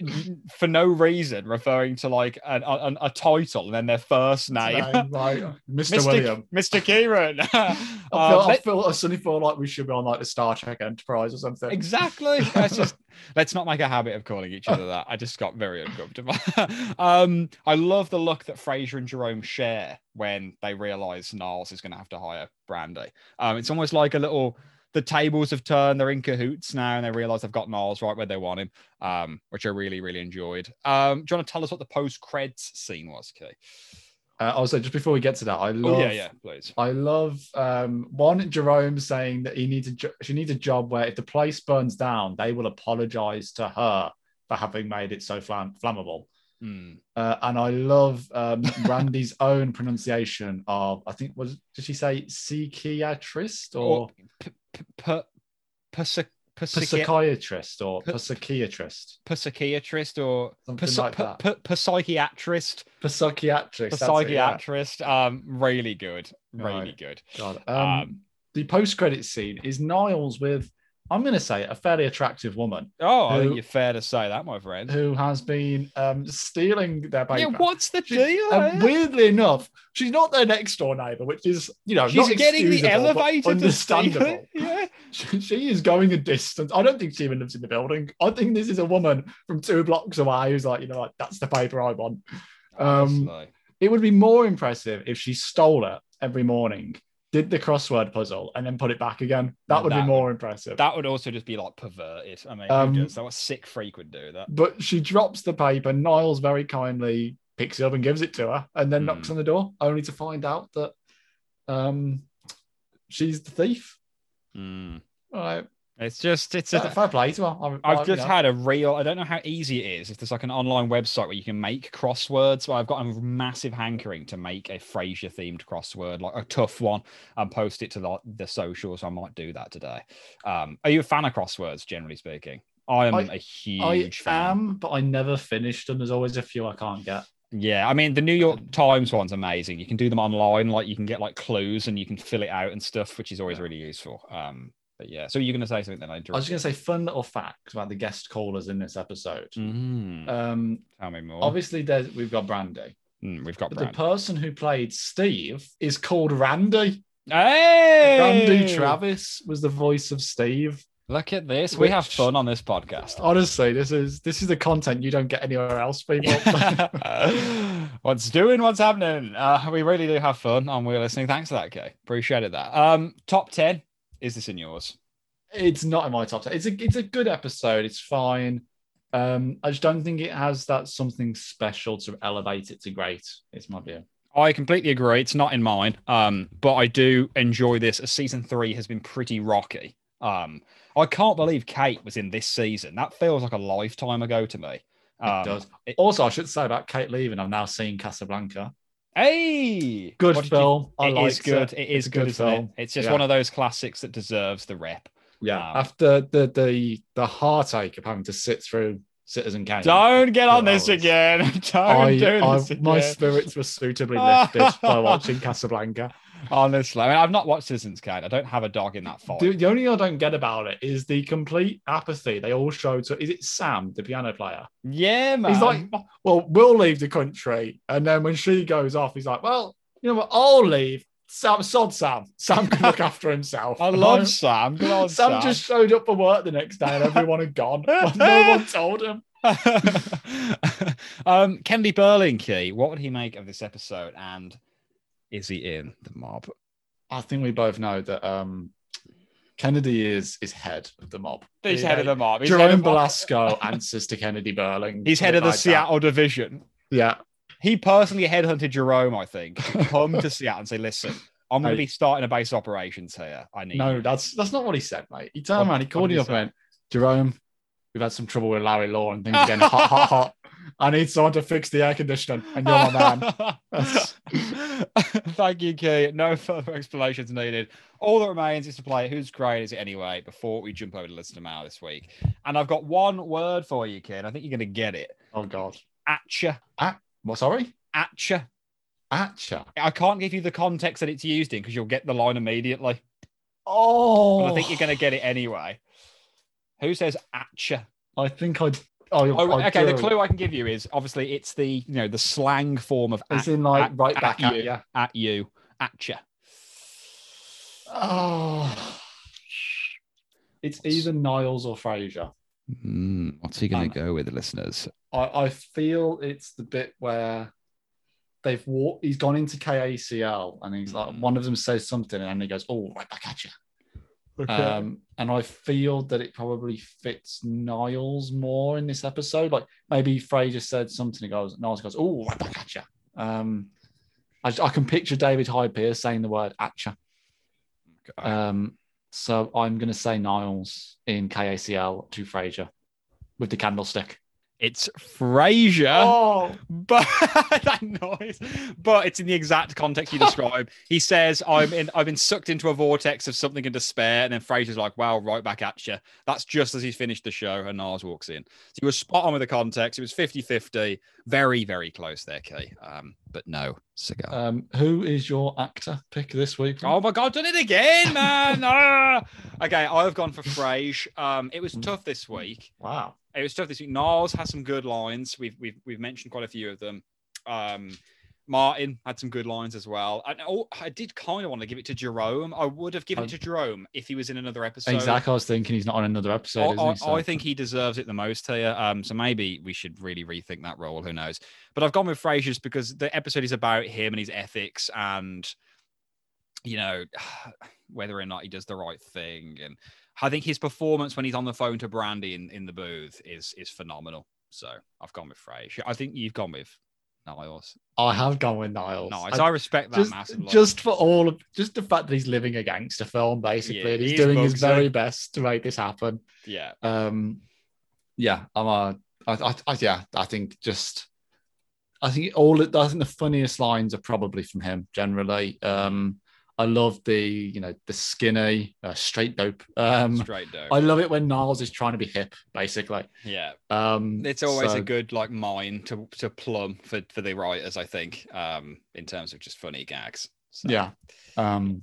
for no reason referring to like an, an, a title and then their first name. name like, Mister William. Mister Kieran. I, feel, um, I, feel, I suddenly feel like we should be on like the Star Trek Enterprise or something. Exactly. That's just... Let's not make a habit of calling each other that. I just got very uncomfortable. um, I love the look that Fraser and Jerome share when they realise Niles is going to have to hire Brandy. Um, it's almost like a little... The tables have turned. They're in cahoots now, and they realise they've got Niles right where they want him, um, which I really, really enjoyed. Um, do you want to tell us what the post-creds scene was, Kay? Uh, also, just before we get to that, I love. Oh, yeah, yeah, please. I love um, one Jerome saying that he needs a jo- she needs a job where if the place burns down, they will apologise to her for having made it so flam- flammable. Mm. Uh, and I love um, Brandy's own pronunciation of I think was did she say psychiatrist or p- p- p- p- psychiatrist or p- psychiatrist psychiatrist or something p- like p- that p- p- psychiatrist psychiatrist psychiatrist yeah. um, really good really right. good God. Um, um, the post-credit scene is Niles with I'm going to say a fairly attractive woman. Oh, who, I think you're fair to say that, my friend. Who has been um, stealing their paper. Yeah, what's the deal? She, um, weirdly enough, she's not their next-door neighbour, which is, you know, she's not getting the elevator to steal. Yeah. She, she is going a distance. I don't think she even lives in the building. I think this is a woman from two blocks away who's like, you know, like, that's the paper I want. Um, it would be more impressive if she stole it every morning. Did the crossword puzzle and then put it back again. That yeah, would that, be more impressive. That would also just be like perverted. I mean, um, who does that? A sick freak would do that. But she drops the paper. Niles very kindly picks it up and gives it to her and then mm. knocks on the door, only to find out that um, she's the thief. Mm. All right. It's just, it's a fair play to her. I've just had a real, I don't know how easy it is. If there's like an online website where you can make crosswords, but I've got a massive hankering to make a Frasier themed crossword, like a tough one, and post it to the, the social. So I might do that today. Um, are you a fan of crosswords, generally speaking? I am I, a huge I fan. I am, but I never finish them. There's always a few I can't get. Yeah, I mean, the New York Times one's amazing. You can do them online, like you can get like clues and you can fill it out and stuff, which is always yeah. really useful. Um, But yeah, so you're going to say something then? I, I was just going to say fun little facts about the guest callers in this episode. Mm-hmm. Um, Tell me more. Obviously, there's, we've got Brandy. Mm, we've got but Brandy. The person who played Steve is called Randy. Hey! Randy Travis was the voice of Steve. Look at this. Which, we have fun on this podcast. Honestly, this is this is the content you don't get anywhere else, people. What's doing? What's happening? Uh, we really do have fun on We're Listening. Thanks for that, Kay. Appreciated that. Um, top ten. Is this in yours? It's not in my top ten. It's a it's a good episode. It's fine. Um, I just don't think it has that something special to elevate it to great. It's my view. I completely agree. It's not in mine. Um, but I do enjoy this. As season three has been pretty rocky. Um, I can't believe Kate was in this season. That feels like a lifetime ago to me. Um, it does. It, also, I should say about Kate leaving. I've now seen Casablanca. Hey, good film. You, I it, is good. It. it is it's good. It is good film. It? It's just yeah. one of those classics that deserves the rep. Yeah. Um, After the the the heartache of having to sit through Citizen Kane. Don't get on this hours. again. Don't I, do this I, again. My spirits were suitably lifted by watching Casablanca. Honestly, I mean, I've not watched Citizen Kane. I don't have a dog in that fight. The, the only thing I don't get about it is the complete apathy they all show to. Is it Sam, the piano player? Yeah, man. He's like, well, we'll leave the country, and then when she goes off, he's like, well, you know what? I'll leave. Sam, sod Sam. Sam can look after himself. I love Sam. Good old Sam. Sam just showed up for work the next day, and everyone had gone. No one told him. um, Kennedy Burling, Key. What would he make of this episode? And is he in the mob? I think we both know that um, Kennedy is is head of the mob. He's yeah. head of the mob. He's Jerome Belasco answers to Kennedy Burling. He's head of the like Seattle that. division. Yeah. He personally headhunted Jerome, I think, to come to Seattle and say, listen, I'm going to hey. be starting a base operations here. I need No, you. that's that's not what he said, mate. He turned around, he called you up and went, Jerome, we've had some trouble with Larry Law and things getting hot, hot, hot. I need someone to fix the air conditioning, and you're my man. Thank you, Key. No further explanations needed. All that remains is to play Whose Grade Is It Anyway before we jump over to Listener Mail this week. And I've got one word for you, Key, and I think you're going to get it. Oh, God. Atcha. At- what, sorry? Atcha. Atcha. I can't give you the context that it's used in because you'll get the line immediately. Oh. But I think you're going to get it anyway. Who says atcha? I think I... Oh, oh, okay, the clue I can give you is obviously it's the you know the slang form of as at, in like at, right at back at you, yeah. at you, at you. Oh, it's what's... either Niles or Frasier. Mm, what's he going to um, go with, listeners? I, I feel it's the bit where they've walked. He's gone into K A C L and he's like, one of them says something and he goes, "Oh, right back at you." Okay. Um, and I feel that it probably fits Niles more in this episode. Like maybe Frasier said something, he goes, Niles goes, "Oh, right back at you." Um, I, I can picture David Hyde Pierce saying the word "atcha." Okay. Um, so I'm going to say Niles in K A C L to Frasier with the candlestick. It's Frasier, oh. but that noise. But it's in the exact context you describe. He says, "I'm in. I've been sucked into a vortex of something in despair." And then Frasier's like, "Wow, right back at you." That's just as he's finished the show, and Niles walks in. So he was spot on with the context. It was fifty-fifty, very, very close there, Kay. Um, but no cigar. Um, who is your actor pick this week? Oh my God, done it again, man! ah! Okay, I've gone for Frasier. Um, it was tough this week. Wow. It was tough this week. Niles has some good lines. We've we've we've mentioned quite a few of them. Um, Martin had some good lines as well. I, oh, I did kind of want to give it to Jerome. I would have given I, it to Jerome if he was in another episode. Exactly. I was thinking he's not on another episode. I, is I, he, so. I think he deserves it the most here. Um, so maybe we should really rethink that role. Who knows? But I've gone with Frasier just because the episode is about him and his ethics and, you know, whether or not he does the right thing. And I think his performance when he's on the phone to Brandy in, in the booth is is phenomenal. So I've gone with Frasier. I think you've gone with Niles. I have gone with Niles. Niles, I, I respect that just, massively. Just for all of, just the fact that he's living a gangster film, basically, yeah, and he's, he's doing his very it. best to make this happen. Yeah, um, yeah. I'm a, I, I, I, yeah. I think just, I think all. I think the funniest lines are probably from him generally. Um, I love the, you know, the skinny, uh, straight dope. Um, straight dope. I love it when Niles is trying to be hip, basically. Yeah. Um, it's always so, a good, like, mine to to plumb for, for the writers, I think, um, in terms of just funny gags. So. Yeah. Um,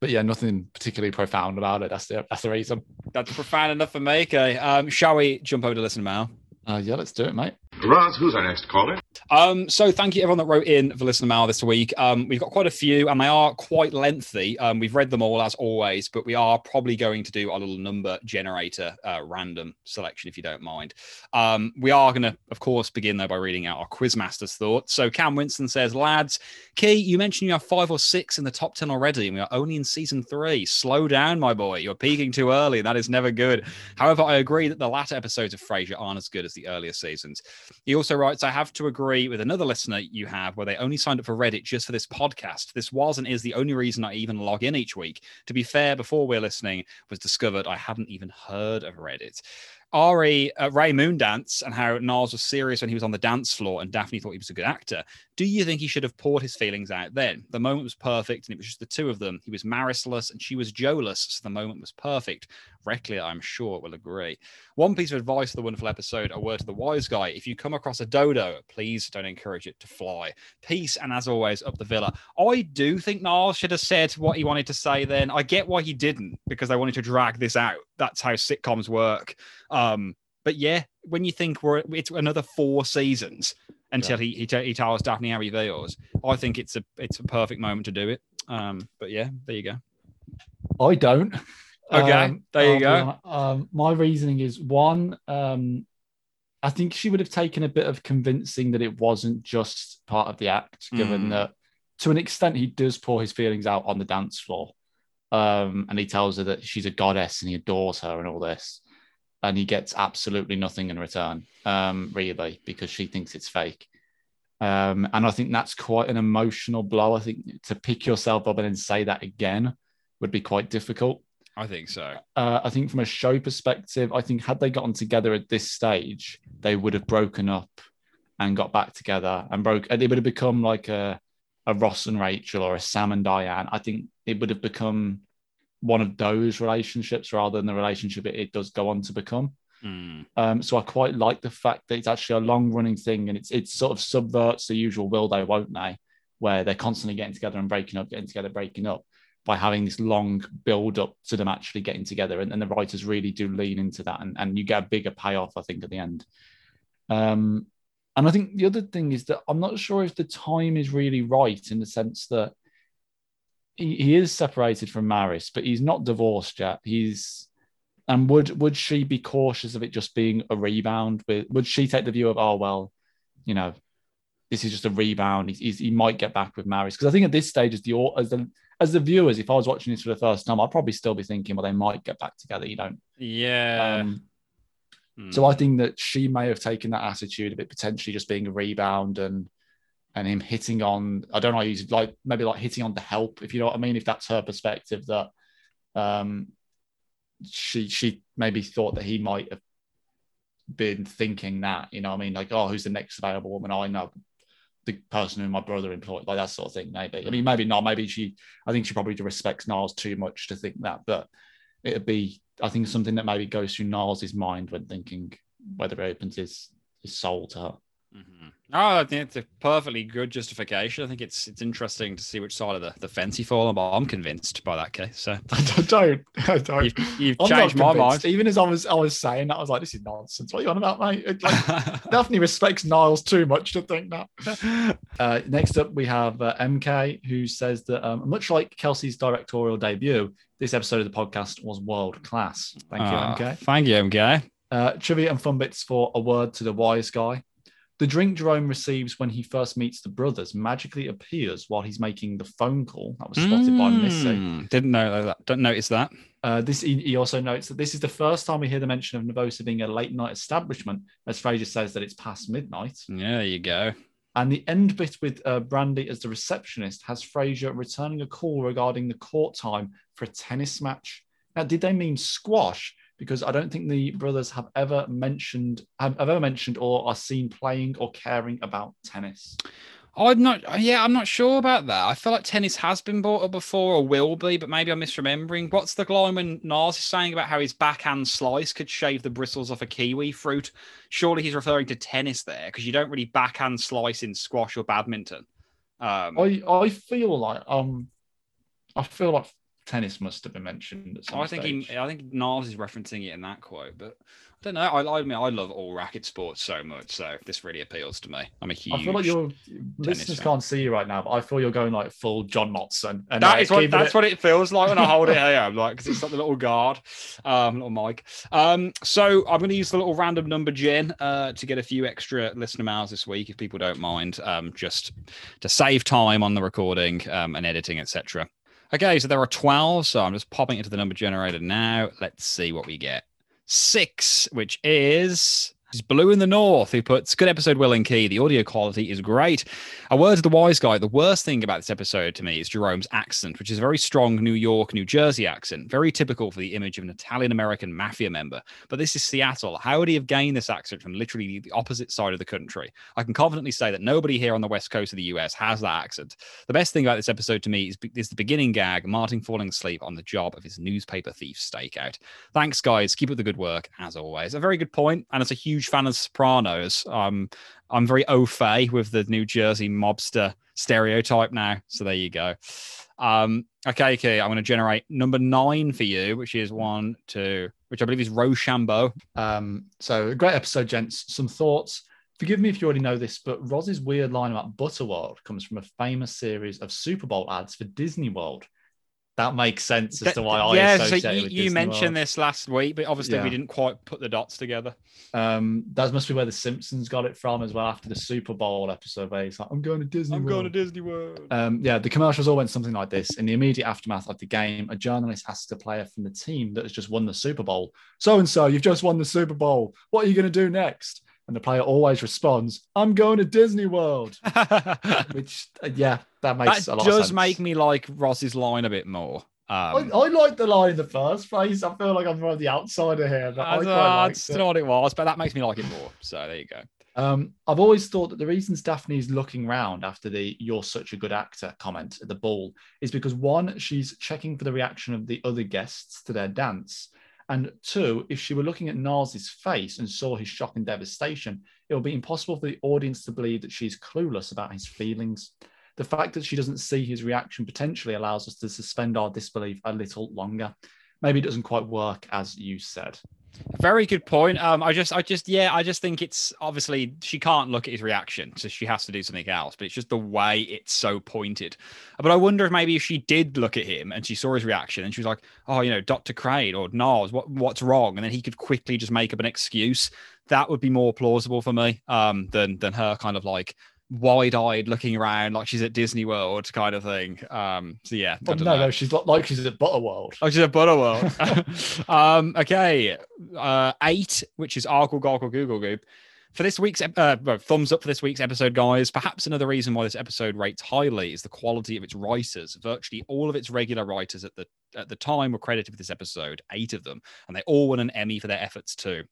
but, yeah, nothing particularly profound about it. That's the, that's the reason. That's profound enough for me, okay. Um, shall we jump over to Listen Mail? Uh, yeah, let's do it, mate. Raz, who's our next caller? Um, so thank you, everyone that wrote in for Listener Mail this week. Um, we've got quite a few, and they are quite lengthy. Um, we've read them all, as always, but we are probably going to do our little number generator uh, random selection, if you don't mind. Um, we are going to, of course, begin, though, by reading out our Quizmaster's thoughts. So Cam Winston says, lads, Key, you mentioned you have five or six in the top ten already, and we are only in season three. Slow down, my boy. You're peaking too early. That is never good. However, I agree that the latter episodes of Frasier aren't as good as the earlier seasons. He also writes, I have to agree with another listener you have where they only signed up for Reddit just for this podcast. This was and is the only reason I even log in each week. To be fair, before We're Listening was discovered, I hadn't even heard of Reddit. Ari, uh, Ray Moondance and how Niles was serious when he was on the dance floor and Daphne thought he was a good actor. Do you think he should have poured his feelings out then? The moment was perfect and it was just the two of them. He was Marisless and she was Joeless, so the moment was perfect. Reckley, I'm sure, will agree. One piece of advice for the wonderful episode, a word to the wise guy. If you come across a dodo, please don't encourage it to fly. Peace, and as always, up the villa. I do think Niles should have said what he wanted to say then. I get why he didn't, because they wanted to drag this out. That's how sitcoms work. Um, but yeah, when you think we're it's another four seasons until yeah. he, he he tells Daphne how he feels, I think it's a it's a perfect moment to do it. Um, but yeah, there you go. I don't. Okay, um, there you um, go. Um, my reasoning is one. Um, I think she would have taken a bit of convincing that it wasn't just part of the act, given mm. that to an extent, he does pour his feelings out on the dance floor. Um, and he tells her that she's a goddess and he adores her and all this. And he gets absolutely nothing in return, um, really, because she thinks it's fake. Um, and I think that's quite an emotional blow. I think to pick yourself up and then say that again would be quite difficult. I think so. Uh, I think from a show perspective, I think had they gotten together at this stage, they would have broken up and got back together and broke. And it would have become like a, a Ross and Rachel or a Sam and Diane. I think it would have become one of those relationships rather than the relationship it, it does go on to become. Mm. Um, so I quite like the fact that it's actually a long-running thing, and it's it sort of subverts the usual will they, won't they, where they're constantly getting together and breaking up, getting together, breaking up, by having this long build-up to them actually getting together. And, and the writers really do lean into that, and, and you get a bigger payoff, I think, at the end. Um, and I think the other thing is that I'm not sure if the time is really right, in the sense that he, he is separated from Maris, but he's not divorced yet. He's... And would would she be cautious of it just being a rebound? Would she take the view of, oh, well, you know, this is just a rebound. He's, he's, he might get back with Maris. Because I think at this stage, as the, as the as the viewers, if I was watching this for the first time, I'd probably still be thinking, well, they might get back together. You don't. Yeah. Um, mm. So I think that she may have taken that attitude of it potentially just being a rebound and and him hitting on, I don't know, he's like maybe like hitting on the help, if you know what I mean, if that's her perspective that... um. she she maybe thought that he might have been thinking that, you know what I mean? Like, oh, who's the next available woman? I know the person who my brother employed, like that sort of thing, maybe. I mean, maybe not. Maybe she, I think she probably respects Niles too much to think that, but it'd be, I think, something that maybe goes through Niles' mind when thinking whether it opens his, his soul to her. Mm-hmm. Oh, I think it's a perfectly good justification. I think it's it's interesting to see which side of the, the fence you fall on, but I'm convinced by that case. So I don't, I don't. You've, you've changed my mind. Even as I was, I was saying that, I was like, "This is nonsense. What are you on about, mate?" Like, Daphne respects Niles too much to think that. uh, next up, we have uh, M K, who says that um, much like Kelsey's directorial debut, this episode of the podcast was world class. Thank you, uh, M K. Thank you, M K. Uh, trivia and fun bits for a word to the wise guy. The drink Jerome receives when he first meets the brothers magically appears while he's making the phone call. That was spotted mm, by Missy. Didn't know that. Don't notice that. Uh, this he, he also notes that this is the first time we hear the mention of Nervosa being a late night establishment, as Fraser says that it's past midnight. Yeah, there you go. And the end bit with uh, Brandy as the receptionist has Fraser returning a call regarding the court time for a tennis match. Now, did they mean squash? Because I don't think the brothers have ever mentioned, have ever mentioned, or are seen playing or caring about tennis. I'm not. Yeah, I'm not sure about that. I feel like tennis has been brought up before, or will be, but maybe I'm misremembering. What's the line when Niles is saying about how his backhand slice could shave the bristles off a kiwi fruit? Surely he's referring to tennis there, because you don't really backhand slice in squash or badminton. Um, I I feel like um, I feel like. tennis must have been mentioned at some I think stage. He, I think Niles is referencing it in that quote, but I don't know. I, I mean, I love all racket sports so much, so this really appeals to me. I'm a huge. I feel like your listeners fan. Can't see you right now, but I feel you're going like full John Motson. And that like, is what, that's it... what it feels like when I hold it here. I'm like, because it's like the little guard, um, little mic. Um, so I'm going to use the little random number gen uh, to get a few extra listener miles this week, if people don't mind, um, just to save time on the recording um, and editing, et cetera. Okay, so there are twelve, so I'm just popping into the number generator now. Let's see what we get. Six, which is, is Blue in the North, who puts, good episode, Will and Key. The audio quality is great. A word to the wise guy, the worst thing about this episode to me is Jerome's accent, which is a very strong New York, New Jersey accent, very typical for the image of an Italian-American mafia member. But this is Seattle. How would he have gained this accent from literally the opposite side of the country? I can confidently say that nobody here on the west coast of the U S has that accent. The best thing about this episode to me is, is the beginning gag, Martin falling asleep on the job of his newspaper thief stakeout. Thanks, guys. Keep up the good work, as always. A very good point, and it's a huge fan of Sopranos. Um, I'm very au fait with the New Jersey mobster stereotype now. So there you go. Um, okay, okay. I'm going to generate number nine for you, which is one, two, which I believe is Rochambeau. Um, so great episode, gents. Some thoughts. Forgive me if you already know this, but Roz's weird line about Butterworld comes from a famous series of Super Bowl ads for Disney World. that makes sense as to why I yeah, associate so you, it with you Disney mentioned World. This last week, but obviously yeah. we didn't quite put the dots together. Um, that must be where The Simpsons got it from as well, after the Super Bowl episode where he's like, I'm going to Disney I'm World. I'm going to Disney World. Um, yeah, the commercials all went something like this. In the immediate aftermath of the game, a journalist asked a player from the team that has just won the Super Bowl, so-and-so, you've just won the Super Bowl. What are you going to do next? And the player always responds, I'm going to Disney World. Which, yeah, that makes that a lot of sense. That does make me like Ross's line a bit more. Um, I, I like the line in the first place. I feel like I'm more of the outsider here. But I, I quite uh, that's it. Not what it was, but that makes me like it more. So there you go. Um, I've always thought that the reasons Daphne's looking round after the you're such a good actor comment at the ball is because, one, she's checking for the reaction of the other guests to their dance. And two, if she were looking at Nas's face and saw his shock and devastation, it would be impossible for the audience to believe that she's clueless about his feelings. The fact that she doesn't see his reaction potentially allows us to suspend our disbelief a little longer. Maybe it doesn't quite work, as you said. Very good point. Um, I just, I just, yeah, I just think it's obviously she can't look at his reaction, so she has to do something else. But it's just the way it's so pointed. But I wonder if maybe if she did look at him and she saw his reaction and she was like, oh, you know, Doctor Crane or Nars, what, what's wrong? And then he could quickly just make up an excuse. That would be more plausible for me um, than than her kind of like wide-eyed looking around like she's at Disney World kind of thing. Um, so yeah. Oh, no, know. no, she's not like she's at Butterworld. Oh, she's at Butterworld. um, okay. Uh, eight, which is Argle Gargle Google Goop. For this week's, uh, thumbs up for this week's episode, guys. Perhaps another reason why this episode rates highly is the quality of its writers. Virtually all of its regular writers at the at the time were credited with this episode, eight of them, and they all won an Emmy for their efforts too.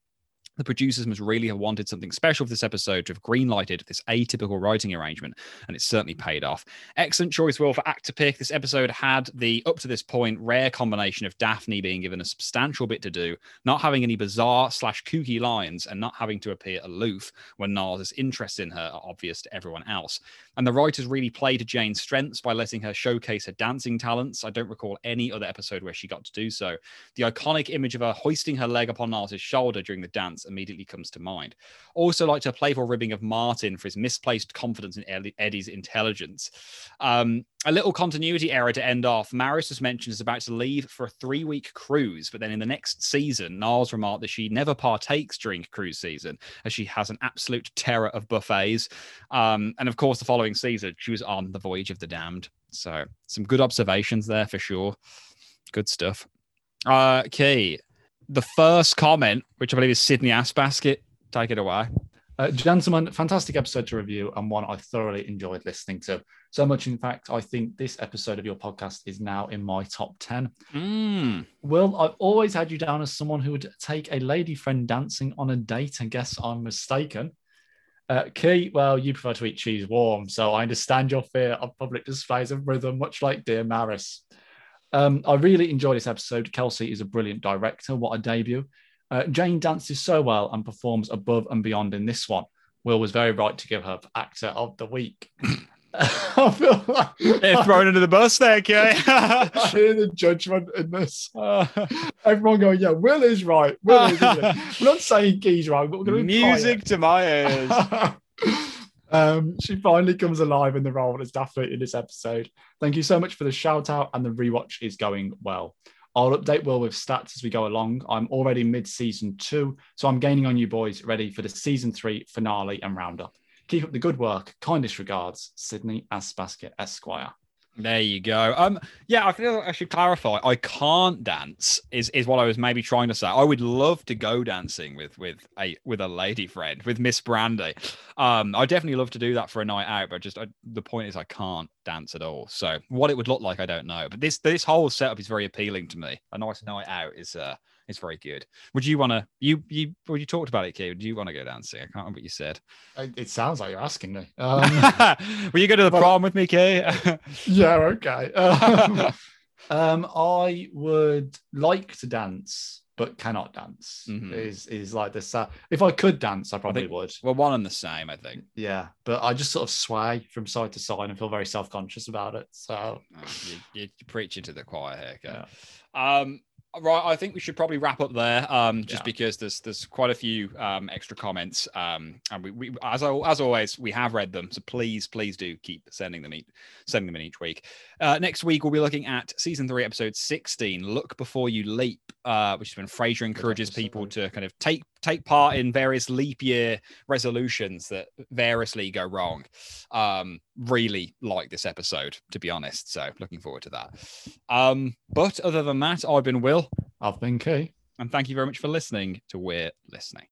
The producers must really have wanted something special for this episode to have greenlighted this atypical writing arrangement, and it's certainly paid off. Excellent choice, Will, for act to pick. This episode had the, up to this point, rare combination of Daphne being given a substantial bit to do, not having any bizarre slash kooky lines, and not having to appear aloof when Nars's interests in her are obvious to everyone else. And the writers really play to Jane's strengths by letting her showcase her dancing talents. I don't recall any other episode where she got to do so. The iconic image of her hoisting her leg upon Nars's shoulder during the dance immediately comes to mind. Also liked her playful ribbing of Martin for his misplaced confidence in Eddie's intelligence. Um, a little continuity error to end off. Maris was mentioned as about to leave for a three-week cruise, but then in the next season, Niles remarked that she never partakes during cruise season, as she has an absolute terror of buffets. Um, and of course, the following season, she was on the Voyage of the Damned. So some good observations there for sure. Good stuff. Uh, okay. The first comment, which I believe is Sydney Assbasket. Take it away. Uh, gentlemen, fantastic episode to review and one I thoroughly enjoyed listening to. So much, in fact, I think this episode of your podcast is now in my top ten. Mm. Will, I've always had you down as someone who would take a lady friend dancing on a date, and guess I'm mistaken. Uh, Key, well, you prefer to eat cheese warm, so I understand your fear of public displays of rhythm, much like dear Maris. Um, I really enjoy this episode. Kelsey is a brilliant director. What a debut. Uh, Jane dances so well and performs above and beyond in this one. Will was very right to give her actor of the week. I feel like they're thrown under the bus there, Kay. I hear the judgment in this. Uh, everyone going, yeah, Will is right. Will is right. We're not saying Key's right, but we're going to be music to my ears. Um, she finally comes alive in the role as Daphne in this episode. Thank you so much for the shout out, and the rewatch is going well. I'll update Will with stats as we go along. I'm already mid-season two, so I'm gaining on you boys, ready for the season three finale and roundup. Keep up the good work. Kindest regards, Sydney Assbasket Esquire. There you go. Um, yeah, I feel like I should clarify. I can't dance is, is what I was maybe trying to say. I would love to go dancing with with a with a lady friend, with Miss Brandy. Um, I definitely love to do that for a night out, but just I, the point is I can't dance at all. So what it would look like, I don't know. But this this whole setup is very appealing to me. A nice night out is uh is very good. Would you want to? You you well, you talked about it, Keith. Do you want to go dancing? I can't remember what you said. It sounds like you're asking me. Um, Will you go to the well, prom with me, Keith? Yeah, okay. Um, um, I would like to dance, but cannot dance. Mm-hmm. Is is like this? Uh, if I could dance, I probably I think, would. Well, one and the same, I think. Yeah, but I just sort of sway from side to side and feel very self conscious about it. So oh, you, you're preaching to the choir here, Keith. Yeah. Um. Right, I think we should probably wrap up there, um, just yeah. because there's there's quite a few um, extra comments, um, and we, we as as always we have read them, so please please do keep sending them each, sending them in each week. Uh, next week we'll be looking at season three, episode sixteen, "Look Before You Leap," uh, which is when Frasier encourages people to kind of take take part in various leap year resolutions that variously go wrong. Um, really like this episode, to be honest. So looking forward to that. Um, but other than that, I've been Will. I've been Kay, and thank you very much for listening to We're Listening.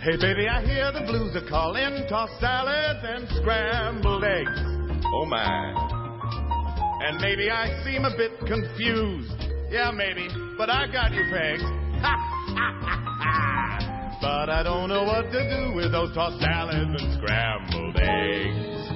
Hey baby, I hear the blues are calling, toss salads and scrambled eggs, oh my, and maybe I seem a bit confused, yeah maybe, but I got you pegged, ha ha ha ha, but I don't know what to do with those tossed salads and scrambled eggs.